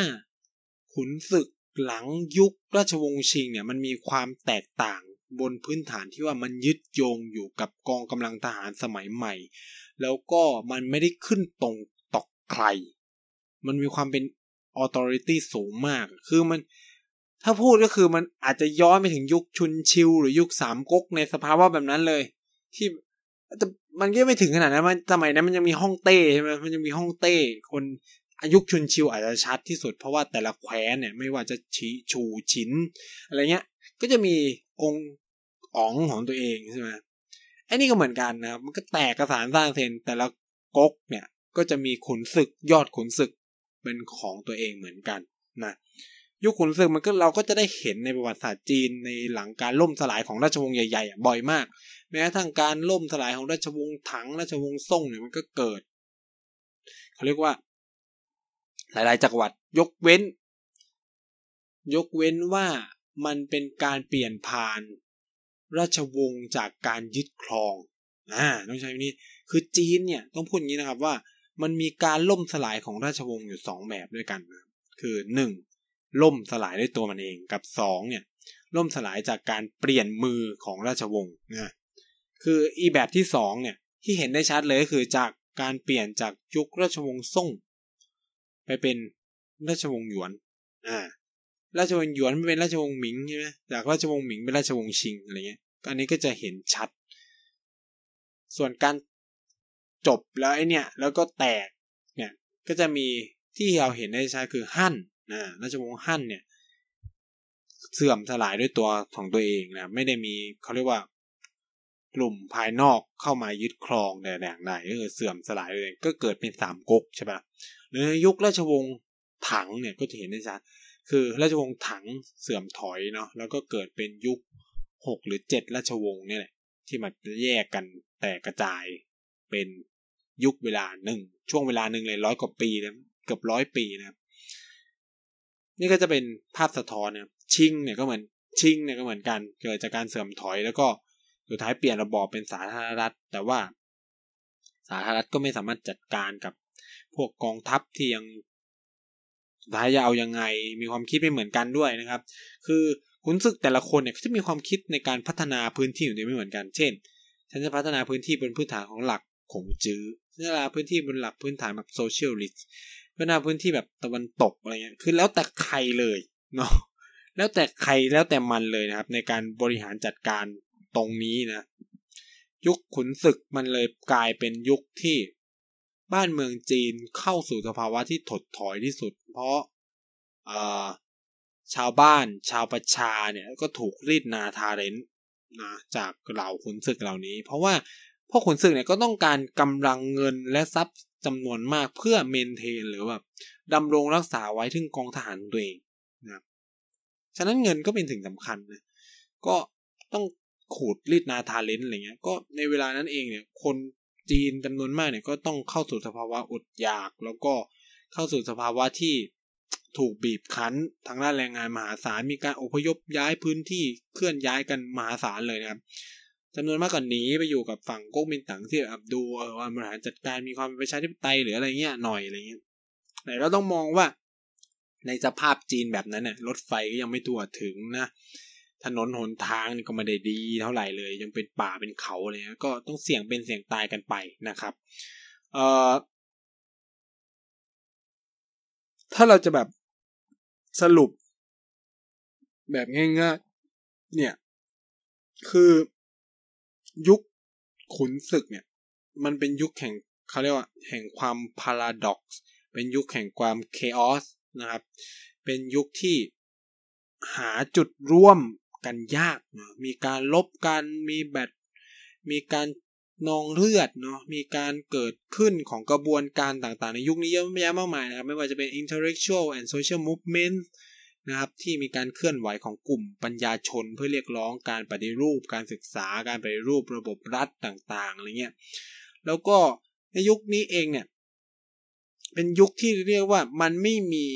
ขุนศึกหลังยุคราชวงศ์ชิงเนี่ยมันมีความแตกต่างบนพื้นฐานที่ว่ามันยึดโยงอยู่กับกองกำลังทหารสมัยใหม่แล้วก็มันไม่ได้ขึ้นตรงต่อใครมันมีความเป็นออโธริตี้สูงมากคือมันถ้าพูดก็คือมันอาจจะย้อนไปถึงยุคชุนชิวหรือยุคสามก๊กในสภาวะแบบนั้นเลยที่ มันก็ไม่ถึงขนาดนั้นมันสมัยนั้นมันยังมีห้องเต้ใช่ไหมมันยังมีห้องเต้คนอายุชุนชิวอาจจะชัดที่สุดเพราะว่าแต่ละแคว้นเนี่ยไม่ว่าจะชิชูฉินอะไรเงี้ยก็จะมีองค์อ๋องของตัวเองใช่ไหมไอ้นี่ก็เหมือนกันนะครับมันก็แตกกระสานสร้างเซนแต่ละก๊กเนี่ยก็จะมีขุนศึกยอดขุนศึกเป็นของตัวเองเหมือนกันนะยุคขุนศึกมันก็เราก็จะได้เห็นในประวัติศาสตร์จีนในหลังการล่มสลายของราชวงศ์ใหญ่ๆบ่อยมากแม้กระทั่งการล่มสลายของราชวงศ์ถังราชวงศ์ซ่งเนี่ยมันก็เกิดเขาเรียกว่าหลายๆจักรวรรดิยกเว้นยกเว้นว่ามันเป็นการเปลี่ยนผ่านราชวงศ์จากการยึดครองอ่าต้องใช้แบบนี้คือจีนเนี่ยต้องพูดอย่างนี้นะครับว่ามันมีการล่มสลายของราชวงศ์อยู่สองแบบด้วยกันนะคือหนึ่งล่มสลายด้วยตัวมันเองกับสองเนี่ยล่มสลายจากการเปลี่ยนมือของราชวงศ์นะคืออีแบบที่สองเนี่ยที่เห็นได้ชัดเลยก็คือจากการเปลี่ยนจากยุคราชวงศ์ซ่งไปเป็นราชวงศ์หยวนอ่าราชวงศ์หยวนเป็นราชวงศ์หมิงใช่ไหมจากราชวงศ์หมิงเป็นราชวงศ์ชิงอะไรเงี้ยอันนี้ก็จะเห็นชัดส่วนการจบแล้วไอเนี่ยแล้วก็แตกเนี่ยก็จะมีที่เราเห็นได้ชัดคือฮั่นนะราชวงศ์ฮั่นเนี่ยเสื่อมสลายด้วยตัวของตัวเองนะไม่ได้มีเขาเรียกว่ากลุ่มภายนอกเข้ามายึดครองแต่อย่างใดก็คือเสื่อมสลายเลยก็เกิดเป็นสามก๊กใช่ปะหรือยุคราชวงศ์ถังเนี่ยก็จะเห็นได้ชัดคือราชวงศ์ถังเสื่อมถอยเนาะแล้วก็เกิดเป็นยุคหกหรือเจ็ดราชวงศ์เนี่ยแหละที่มันแยกกันแตกกระจายเป็นยุคเวลาหนึ่งช่วงเวลาหนึ่งเลยร้อยกว่าปีนะเกือบร้อยปีนะครับนี่ก็จะเป็นภาพสะท้อนนะชิงเนี่ยก็เหมือนชิงเนี่ยก็เหมือนกันเกิดจากการเสื่อมถอยแล้วก็สุดท้ายเปลี่ยนระบอบเป็นสาธารณรัฐแต่ว่าสาธารณรัฐก็ไม่สามารถจัดการกับพวกกองทัพที่ยังสุดท้ายจะเอายังไงมีความคิดไม่เหมือนกันด้วยนะครับคือขุนศึกแต่ละคนเนี่ยก็จะมีความคิดในการพัฒนาพื้นที่ของตัวเองไม่เหมือนกันเช่นฉันจะพัฒนาพื้นที่บนพื้นฐานของหลักขงจื้อพัฒนาพื้นที่บนหลักพื้นฐานแบบโซเชียลลิสต์พัฒนาพื้นที่แบบตะวันตกอะไรเงี้ยคือแล้วแต่ใครเลยเนาะแล้วแต่ใครแล้วแต่มันเลยนะครับในการบริหารจัดการตรงนี้นะยุคขุนศึกมันเลยกลายเป็นยุคที่บ้านเมืองจีนเข้าสู่สภาวะที่ถดถอยที่สุดเพราะอ่าชาวบ้านชาวประชาเนี่ยก็ถูกรีดนาทาเรนนะจากเหล่าขุนศึกเหล่านี้เพราะว่าพวกขุนศึกเนี่ยก็ต้องการกำลังเงินและทรัพย์จำนวนมากเพื่อเมนเทนหรือแบบดำรงรักษาไว้ถึงกองทหารตัวเองนะฉะนั้นเงินก็เป็นสิ่งสำคัญนะก็ต้องขูดรีดนาทาเรนอะไรเงี้ยก็ในเวลานั้นเองเนี่ยคนจีนจำนวนมากเนี่ยก็ต้องเข้าสู่สภาวะอดอยากแล้วก็เข้าสู่สภาวะที่ถูกบีบคั้นทางด้านแรงงานมหาศาลมีการอพยพย้ายพื้นที่เคลื่อนย้ายกันมหาศาลเลยนะครับจำนวนมากกว่า น, นี้ไปอยู่กับฝั่งก๊กมินตั๋งที่อับดูว่าบริหารจัดการมีความเป็นประชาธิปไตยหรืออะไรเงี้ยหน่อยอะไรเงี้ยแต่เราต้องมองว่าในสภาพจีนแบบนั้นเนี่ยรถไฟก็ยังไม่ทั่วถึงนะถนนหนทางก็ไม่ได้ดีเท่าไหร่เลยยังเป็นป่าเป็นเขาอะไรเงี้ยก็ต้องเสี่ยงเป็นเสี่ยงตายกันไปนะครับเอ่อถ้าเราจะแบบสรุปแบบง่ายๆเนี่ยคือยุคขุนศึกเนี่ยมันเป็นยุคแห่งเขาเรียกว่าแห่งความพาราด็อกซ์เป็นยุคแห่งความเคออสนะครับเป็นยุคที่หาจุดร่วมกันยากนะมีการลบกันมีแบบมีการนองเลือดเนาะมีการเกิดขึ้นของกระบวนการต่างๆในยุคนี้เยอะแยะมากมายนะครับไม่ว่าจะเป็น intellectual and social movement นะครับที่มีการเคลื่อนไหวของกลุ่มปัญญาชนเพื่อเรียกร้องการปฏิรูปการศึกษาการปฏิรูประบบรัฐต่างๆอะไรเงี้ยแล้วก็ในยุคนี้เองเนี่ยเป็นยุคที่เรียกว่ามันไม่มี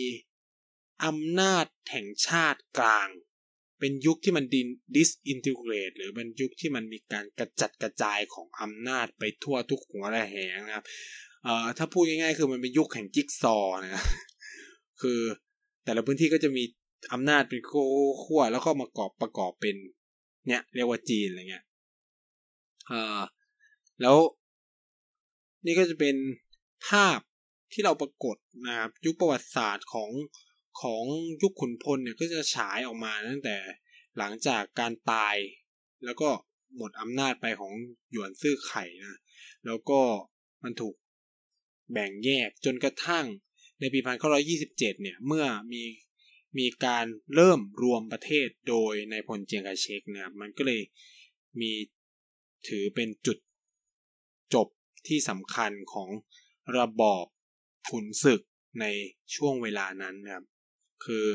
อำนาจแห่งชาติกลางเป็นยุคที่มันดิสอินทิเกรตหรือเป็นยุคที่มันมีการกระจัดกระจายของอำนาจไปทั่วทุกหัวระแหงนะครับเอ่อถ้าพูดง่ายๆคือมันเป็นยุคแห่งจิ๊กซอว์นะคือแต่ละพื้นที่ก็จะมีอำนาจเป็นขั้วแล้วก็มากอบประกอบเป็นเนี่ยเรียกว่าจีนอะไรเงี้ยเอ่อแล้วนี่ก็จะเป็นภาพที่เราปรากฏนะครับยุคประวัติศาสตร์ของของยุคขุนพลเนี่ยก็จะฉายออกมาตั้งแต่หลังจากการตายแล้วก็หมดอำนาจไปของหยวนซื่อไข่นะ แล้วก็มันถูกแบ่งแยกจนกระทั่งในปีหนึ่งพันเก้าร้อยยี่สิบเจ็ดเนี่ยเมื่อมีมีการเริ่มรวมประเทศโดยนายพลเจียงไคเชกนะครับมันก็เลยมีถือเป็นจุดจบที่สำคัญของระบอบขุนศึกในช่วงเวลานั้นนะครับคือ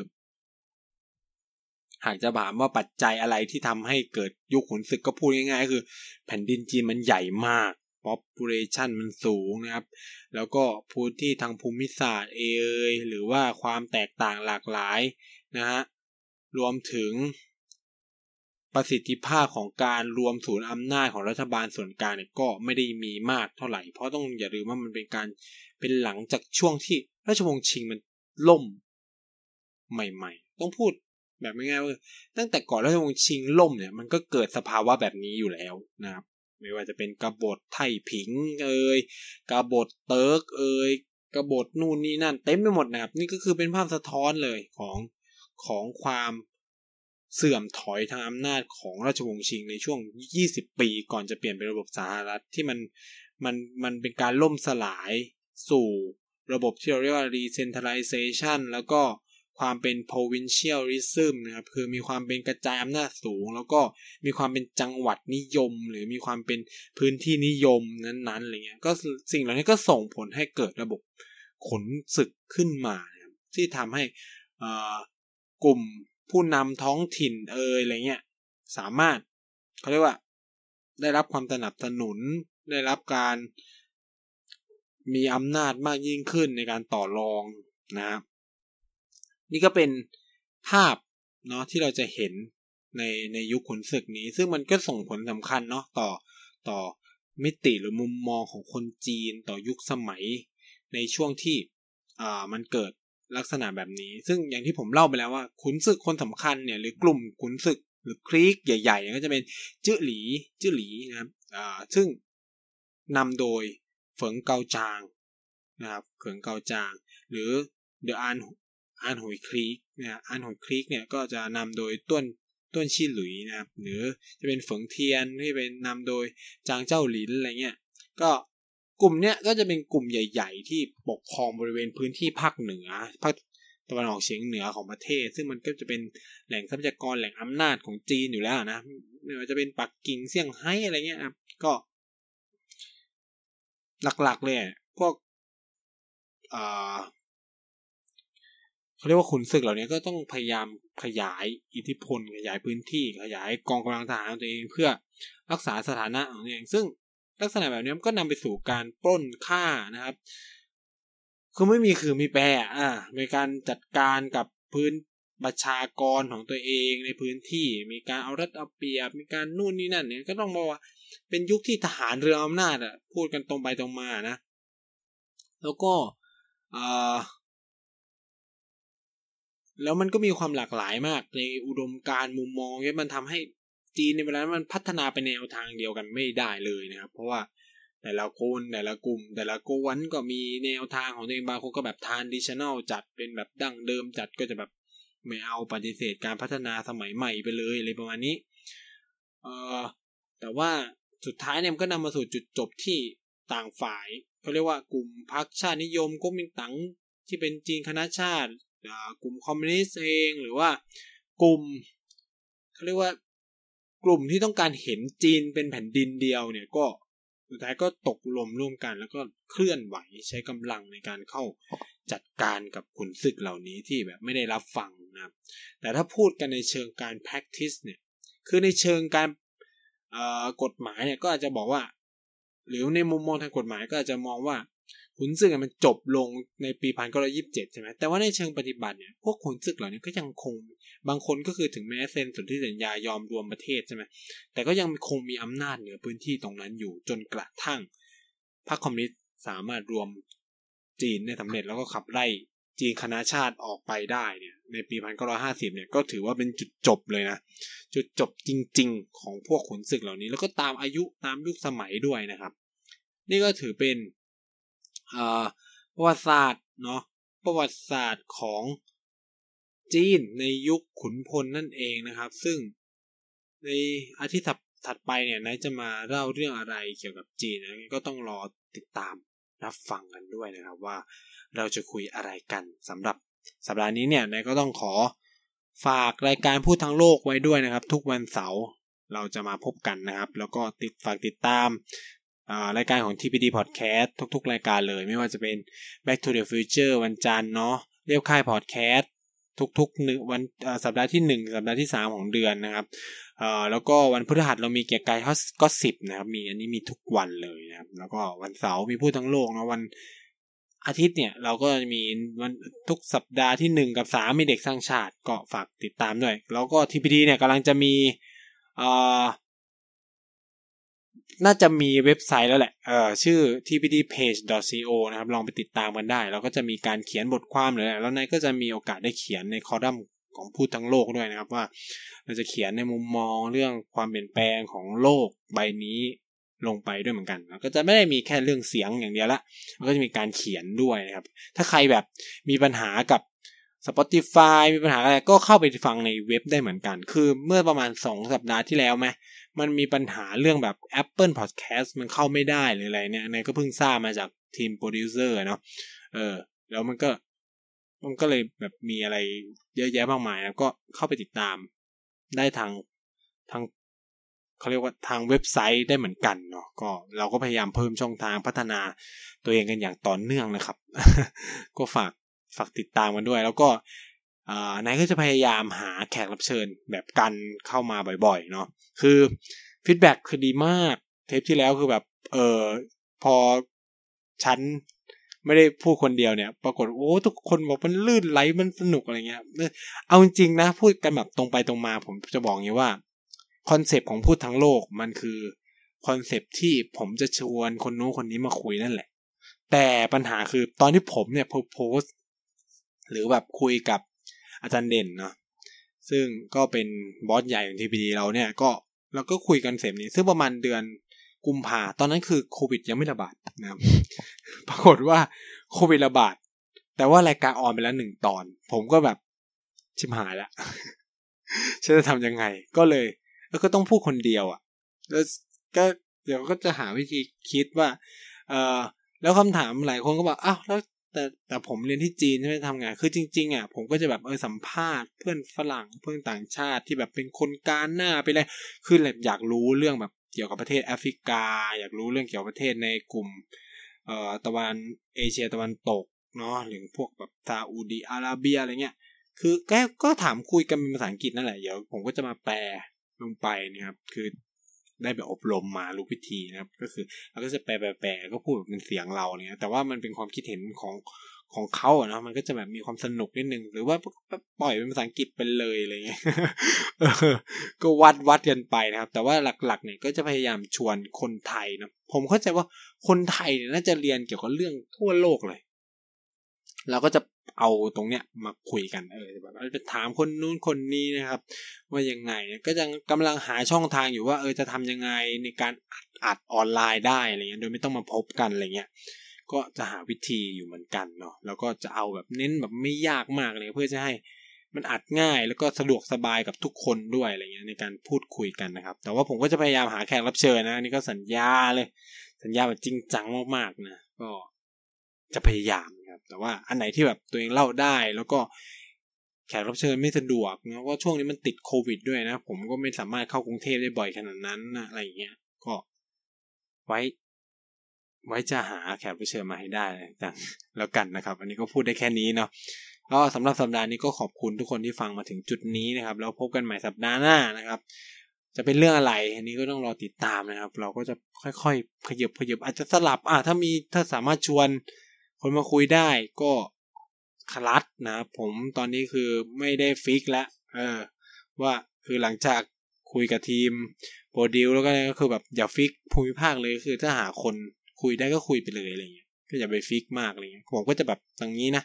หากจะถามว่าปัจจัยอะไรที่ทำให้เกิดยุคขุนศึกก็พูดง่ายๆคือแผ่นดินจีนมันใหญ่มาก population มันสูงนะครับแล้วก็พูดที่ทางภูมิศาสตร์เอยหรือว่าความแตกต่างหลากหลายนะฮะรวมถึงประสิทธิภาพของการรวมศูนย์อำนาจของรัฐบาลส่วนกลางเนี่ยก็ไม่ได้มีมากเท่าไหร่เพราะต้องอย่าลืมว่ามันเป็นการเป็นหลังจากช่วงที่ราชวงศ์ชิงมันล่มใหม่ๆต้องพูดแบบง่ายๆว่าตั้งแต่ก่อนราชวงศ์ชิงล่มเนี่ยมันก็เกิดสภาวะแบบนี้อยู่แล้วนะครับไม่ว่าจะเป็นกบฏไถ่ผิงเอ่ยกบฏเติร์กเอ่ยกบฏนู่นนี่นั่นเต็มไปหมดนะครับนี่ก็คือเป็นภาพสะท้อนเลยของของความเสื่อมถอยทางอำนาจของราชวงศ์ชิงในช่วงยี่สิบปีก่อนจะเปลี่ยนเป็นระบบสหรัฐที่มันมันมันเป็นการล่มสลายสู่ระบบที่เราเรียกว่า decentralization แล้วก็ความเป็น provincialism นะครับคือมีความเป็นกระจายอำนาจสูงแล้วก็มีความเป็นจังหวัดนิยมหรือมีความเป็นพื้นที่นิยมนั้นๆอะไรเงี้ยก็สิ่งเหล่านี้ก็ส่งผลให้เกิดระบบขุนศึกขึ้นมานะครับที่ทำให้กลุ่มผู้นำท้องถิ่นเอ่ยอะไรเงี้ยสามารถเขาเรียกว่าได้รับความสนับสนุนได้รับการมีอำนาจมากยิ่งขึ้นในการต่อรองนะครับนี่ก็เป็นภาพเนาะที่เราจะเห็นในในยุคขุนศึกนี้ซึ่งมันก็ส่งผลสำคัญเนาะต่อต่อมิติหรือมุมมองของคนจีนต่อยุคสมัยในช่วงที่อ่ามันเกิดลักษณะแบบนี้ซึ่งอย่างที่ผมเล่าไปแล้วว่าขุนศึกคนสำคัญเนี่ยหรือกลุ่มขุนศึกหรือคลีกใหญ่ๆก็จะเป็นจื้อหลีจื้อหลีนะครับอ่าซึ่งนำโดยเฟิงเกาจางนะครับเฟิงเกาจางหรือเดออันอันหุยคลีกนะอันหุยคลีกเนี่ยก็จะนำโดยต้นต้นชี่หลุยนะครับหรือจะเป็นเฟิงเทียนที่เป็นนำโดยจางเจ้าหลินอะไรเงี้ยก็กลุ่มเนี้ยก็จะเป็นกลุ่มใหญ่ๆที่ปกครองบริเวณพื้นที่ภาคเหนือภาคตะวันออกเฉียงเหนือของประเทศซึ่งมันก็จะเป็นแหล่งทรัพยากรแหล่งอำนาจของจีนอยู่แล้วนะไม่ว่าจะเป็นปักกิ่งเซี่ยงไฮ้อะไรเงี้ยครับก็หลักๆเลยพวกอ่าเขาเรียกว่าขุนศึกเหล่านี้ก็ต้องพยายามขยายอิทธิพลขยายพื้นที่ขยายกองกำลังทหารตัวเองเพื่อรักษาสถานะของตัวเองซึ่งลักษณะแบบนี้ก็นำไปสู่การปล้นฆ่านะครับคือไม่มีคือมีแปรอ่ามีการจัดการกับพื้นประชากรของตัวเองในพื้นที่มีการเอารัดเอาเปรียบมีการนู่นนี่นั่นเนี่ยก็ต้องบอกว่าเป็นยุคที่ทหารเรืออำนาจอ่ะพูดกันตรงไปตรงมานะแล้วก็อ่าแล้วมันก็มีความหลากหลายมากในอุดมการณ์มุมมองเนี่ยมันทำให้จีนในเวลานั้นมันพัฒนาไปแนวทางเดียวกันไม่ได้เลยนะครับเพราะว่าแต่ละคนแต่ละกลุ่มแต่ละกวนก็มีแนวทางของตัวเองบางคนก็แบบทรานดิชันแนลจัดเป็นแบบดั้งเดิมจัดก็จะแบบไม่เอาปฏิเสธการพัฒนาสมัยใหม่ไปเลยอะไรประมาณนี้เอ่อแต่ว่าสุดท้ายเนี่ยมันก็นำมาสู่จุดจบที่ต่างฝ่ายเขาเรียกว่ากลุ่มพรรคชาตินิยมก๊กมินตั๋งที่เป็นจีนคณะชาติกลุ่มคอมมิวนิสต์เองหรือว่ากลุ่มเขาเรียกว่ากลุ่มที่ต้องการเห็นจีนเป็นแผ่นดินเดียวเนี่ยก็สุดท้ายก็ตกลมร่วมกันแล้วก็เคลื่อนไหวใช้กำลังในการเข้าจัดการกับขุนศึกเหล่านี้ที่แบบไม่ได้รับฟังนะครับแต่ถ้าพูดกันในเชิงการ practice เนี่ยคือในเชิงการกฎหมายเนี่ยก็อาจจะบอกว่าหรือในมุมมองทางกฎหมายก็อาจจะมองว่าขุนศึกมันจบลงในปีหนึ่งพันเก้าร้อยยี่สิบเจ็ดใช่ไหมแต่ว่าในเชิงปฏิบัติเนี่ยพวกขุนศึกเหล่านี้ก็ยังคงบางคนก็คือถึงแม้เซ็นสนธิสัญญายอมรวมประเทศใช่ไหมแต่ก็ยังคงมีอำนาจเหนือพื้นที่ตรงนั้นอยู่จนกระทั่งพรรคคอมมิวนิสต์สามารถรวมจีนได้สำเร็จแล้วก็ขับไล่จีนคณะชาติออกไปได้เนี่ยในปีหนึ่งพันเก้าร้อยห้าสิบเนี่ยก็ถือว่าเป็นจุดจบเลยนะจุดจบจริงๆของพวกขุนศึกเหล่านี้แล้วก็ตามอายุตามยุคสมัยด้วยนะครับนี่ก็ถือเป็นประวัติศาสตร์เนาะประวัติศาสตร์ของจีนในยุคขุนพลนั่นเองนะครับซึ่งในอาทิตย์ ถัดไปเนี่ยไนท์จะมาเล่าเรื่องอะไรเกี่ยวกับจีนนะก็ต้องรอติดตามรับฟังกันด้วยนะครับว่าเราจะคุยอะไรกันสำหรับสัปดาห์นี้เนี่ยไนท์ก็ต้องขอฝากรายการพูดทั้งโลกไว้ด้วยนะครับทุกวันเสาร์เราจะมาพบกันนะครับแล้วก็ติดฝากติดตามรายการของ ที พี ดี Podcast ทุกๆรายการเลยไม่ว่าจะเป็น Back to the Future วันจันทร์เนาะเรียบค่าย Podcast ทุกๆวันสัปดาห์ที่หนึ่งสัปดาห์ที่สามของเดือนนะครับแล้วก็วันพฤหัสเรามีเกียร์กายก็สิบนะครับมีอันนี้มีทุกวันเลยนะครับแล้วก็วันเสาร์มีพูดทั้งโลกนะวันอาทิตย์เนี่ยเราก็มีวันทุกสัปดาห์ที่หนึ่งกับสามมีเด็กสร้างชาติก็ฝากติดตามด้วยแล้วก็ ที พี ดี เนี่ยกำลังจะมีน่าจะมีเว็บไซต์แล้วแหละเอ่อชื่อ ที พี ดี เพจ ดอท ซี โอ นะครับลองไปติดตามกันได้เราก็จะมีการเขียนบทความเลยแล้วนายก็จะมีโอกาสได้เขียนในคอลัมน์ของพูดทั้งโลกด้วยนะครับว่าเราจะเขียนในมุมมองเรื่องความเปลี่ยนแปลงของโลกใบนี้ลงไปด้วยเหมือนกันแล้วก็จะไม่ได้มีแค่เรื่องเสียงอย่างเดียวละก็จะมีการเขียนด้วยนะครับถ้าใครแบบมีปัญหากับ Spotify มีปัญหาอะไรก็เข้าไปฟังในเว็บได้เหมือนกันคือเมื่อประมาณสองสัปดาห์ที่แล้วมั้ยมันมีปัญหาเรื่องแบบ Apple Podcast มันเข้าไม่ได้หรืออะไรเนี่ยนายก็เพิ่งทราบมาจากทีมโปรดิวเซอร์เนาะเออแล้วมันก็มันก็เลยแบบมีอะไรเยอะแยะมากมายแล้วก็เข้าไปติดตามได้ทางทางเขาเรียกว่าทางเว็บไซต์ได้เหมือนกันเนาะก็เราก็พยายามเพิ่มช่องทางพัฒนาตัวเองกันอย่างต่อเนื่องนะครับ ก็ฝากฝากติดตามกันด้วยแล้วก็อ่านายก็จะพยายามหาแขกรับเชิญแบบกันเข้ามาบ่อยๆเนาะคือฟีดแบ็กคือดีมากเทปที่แล้วคือแบบเออพอฉันไม่ได้พูดคนเดียวเนี่ยปรากฏโอ้ทุกคนบอกมันลื่นไหลมันสนุกอะไรเงี้ยเอาจริงนะพูดกันแบบตรงไปตรงมาผมจะบอกอย่างนี้ว่าคอนเซปต์ของพูดทั้งโลกมันคือคอนเซปต์ที่ผมจะชวนคนนู้นคนนี้มาคุยนั่นแหละแต่ปัญหาคือตอนที่ผมเนี่ยโพสหรือแบบคุยกับอาจารย์เด่นเนาะซึ่งก็เป็นบอสใหญ่ของ ที พี ดี เราเนี่ยก็เราก็คุยกันเสร็จนี้ซึ่งประมาณเดือนกุมภาตอนนั้นคือโควิดยังไม่ระบาดนะครับ ปรากฏว่าโควิดระบาดแต่ว่ารายการออนไปแล้วหนึ่งตอนผมก็แบบชิบหายละ ฉันจะทำยังไงก็เลยแล้วก็ต้องพูดคนเดียวอ่ะแล้วก็เดี๋ยวก็จะหาวิธีคิดว่าเออแล้วคำถามหลายคนก็บอกอ้าวแล้วแต่แต่ผมเรียนที่จีนใช่ไหมทำงานคือจริงๆอ่ะผมก็จะแบบเออสัมภาษณ์เพื่อนฝรั่งเพื่อนต่างชาติที่แบบเป็นคนกาหน้าไปเลยคือแบบอยากรู้เรื่องแบบเกี่ยวกับประเทศแอฟริกาอยากรู้เรื่องเกี่ยวกับประเทศในกลุ่มเอ่อตะวันเอเชียตะวันตกเนาะหรือพวกแบบซาอุดีอาระเบียอะไรเงี้ยคือแกก็ถามคุยกันเป็นภาษาอังกฤษนั่นแหละเดี๋ยวผมก็จะมาแปลลงไปนะครับคือได้ไปอบรมมารู้วิธีนะครับก็คือเราก็จะแปลแปลก็พูดแบบเป็นเสียงเราเนี่ยแต่ว่ามันเป็นความคิดเห็นของของเขาอะเนาะมันก็จะแบบมีความสนุกนิดนึงหรือว่าปล่อยเป็นภาษาอังกฤษไปเลยอะไรเงี้ย ก็วัดวัดกันไปนะครับแต่ว่าหลักๆเนี่ยก็จะพยายามชวนคนไทยนะผมเข้าใจว่าคนไทยเนี่ยน่าจะเรียนเกี่ยวกับเรื่องทั่วโลกเลยเราก็จะเอาตรงเนี้ยมาคุยกันเออแบบจะถามคนนู้นคนนี้นะครับว่ายังไงก็จะกำลังหาช่องทางอยู่ว่าเออจะทำยังไงในการอัดอัดออนไลน์ได้อะไรเงี้ยโดยไม่ต้องมาพบกันอะไรเงี้ยก็จะหาวิธีอยู่เหมือนกันเนาะแล้วก็จะเอาแบบเน้นแบบไม่ยากมากเลยเพื่อจะให้มันอัดง่ายแล้วก็สะดวกสบายกับทุกคนด้วยอะไรเงี้ยในการพูดคุยกันนะครับแต่ว่าผมก็จะพยายามหาแขกรับเชิญนะนี่ก็สัญญาเลยสัญญาแบบจริงจังมากๆนะก็จะพยายามนะครับแต่ว่าอันไหนที่แบบตัวเองเล่าได้แล้วก็แขกรับเชิญไม่สะดวกนะก็ช่วงนี้มันติดโควิดด้วยนะผมก็ไม่สามารถเข้ากรุงเทพได้บ่อยขนาดนั้นนะอะไรอย่างเงี้ยก็ไว้ไว้จะหาแขกรับเชิญมาให้ได้จังแล้วกันนะครับอันนี้ก็พูดได้แค่นี้เนาะก็สำหรับสัปดาห์นี้ก็ขอบคุณทุกคนที่ฟังมาถึงจุดนี้นะครับแล้วพบกันใหม่สัปดาห์หน้านะครับจะเป็นเรื่องอะไรอันนี้ก็ต้องรอติดตามนะครับเราก็จะค่อยๆขยับขยับอาจจะสลับอ่ะถ้ามีถ้าสามารถชวนคนมาคุยได้ก็คลัดนะครับผมตอนนี้คือไม่ได้ฟิกแล้วเออว่าคือหลังจากคุยกับทีมโปรดิวแล้วก็คือแบบอย่าฟิกภูมิภาคเลยคือถ้าหาคนคุยได้ก็คุยไปเลยอะไรเงี้ยก็อย่าไปฟิกมากอะไรเงี้ยผมก็จะแบบตรงนี้นะ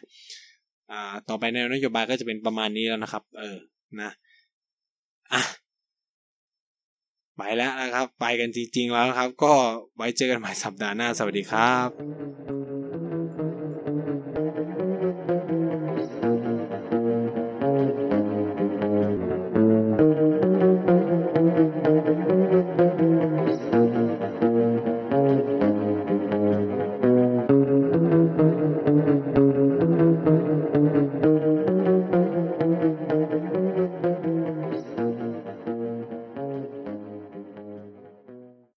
อ่าต่อไปแนวนโยบายก็จะเป็นประมาณนี้แล้วนะครับเออนะอ่ะไปแล้วนะครับไปกันจริงๆแล้วครับก็ไว้เจอกันใหม่สัปดาห์หน้าสวัสดีครับ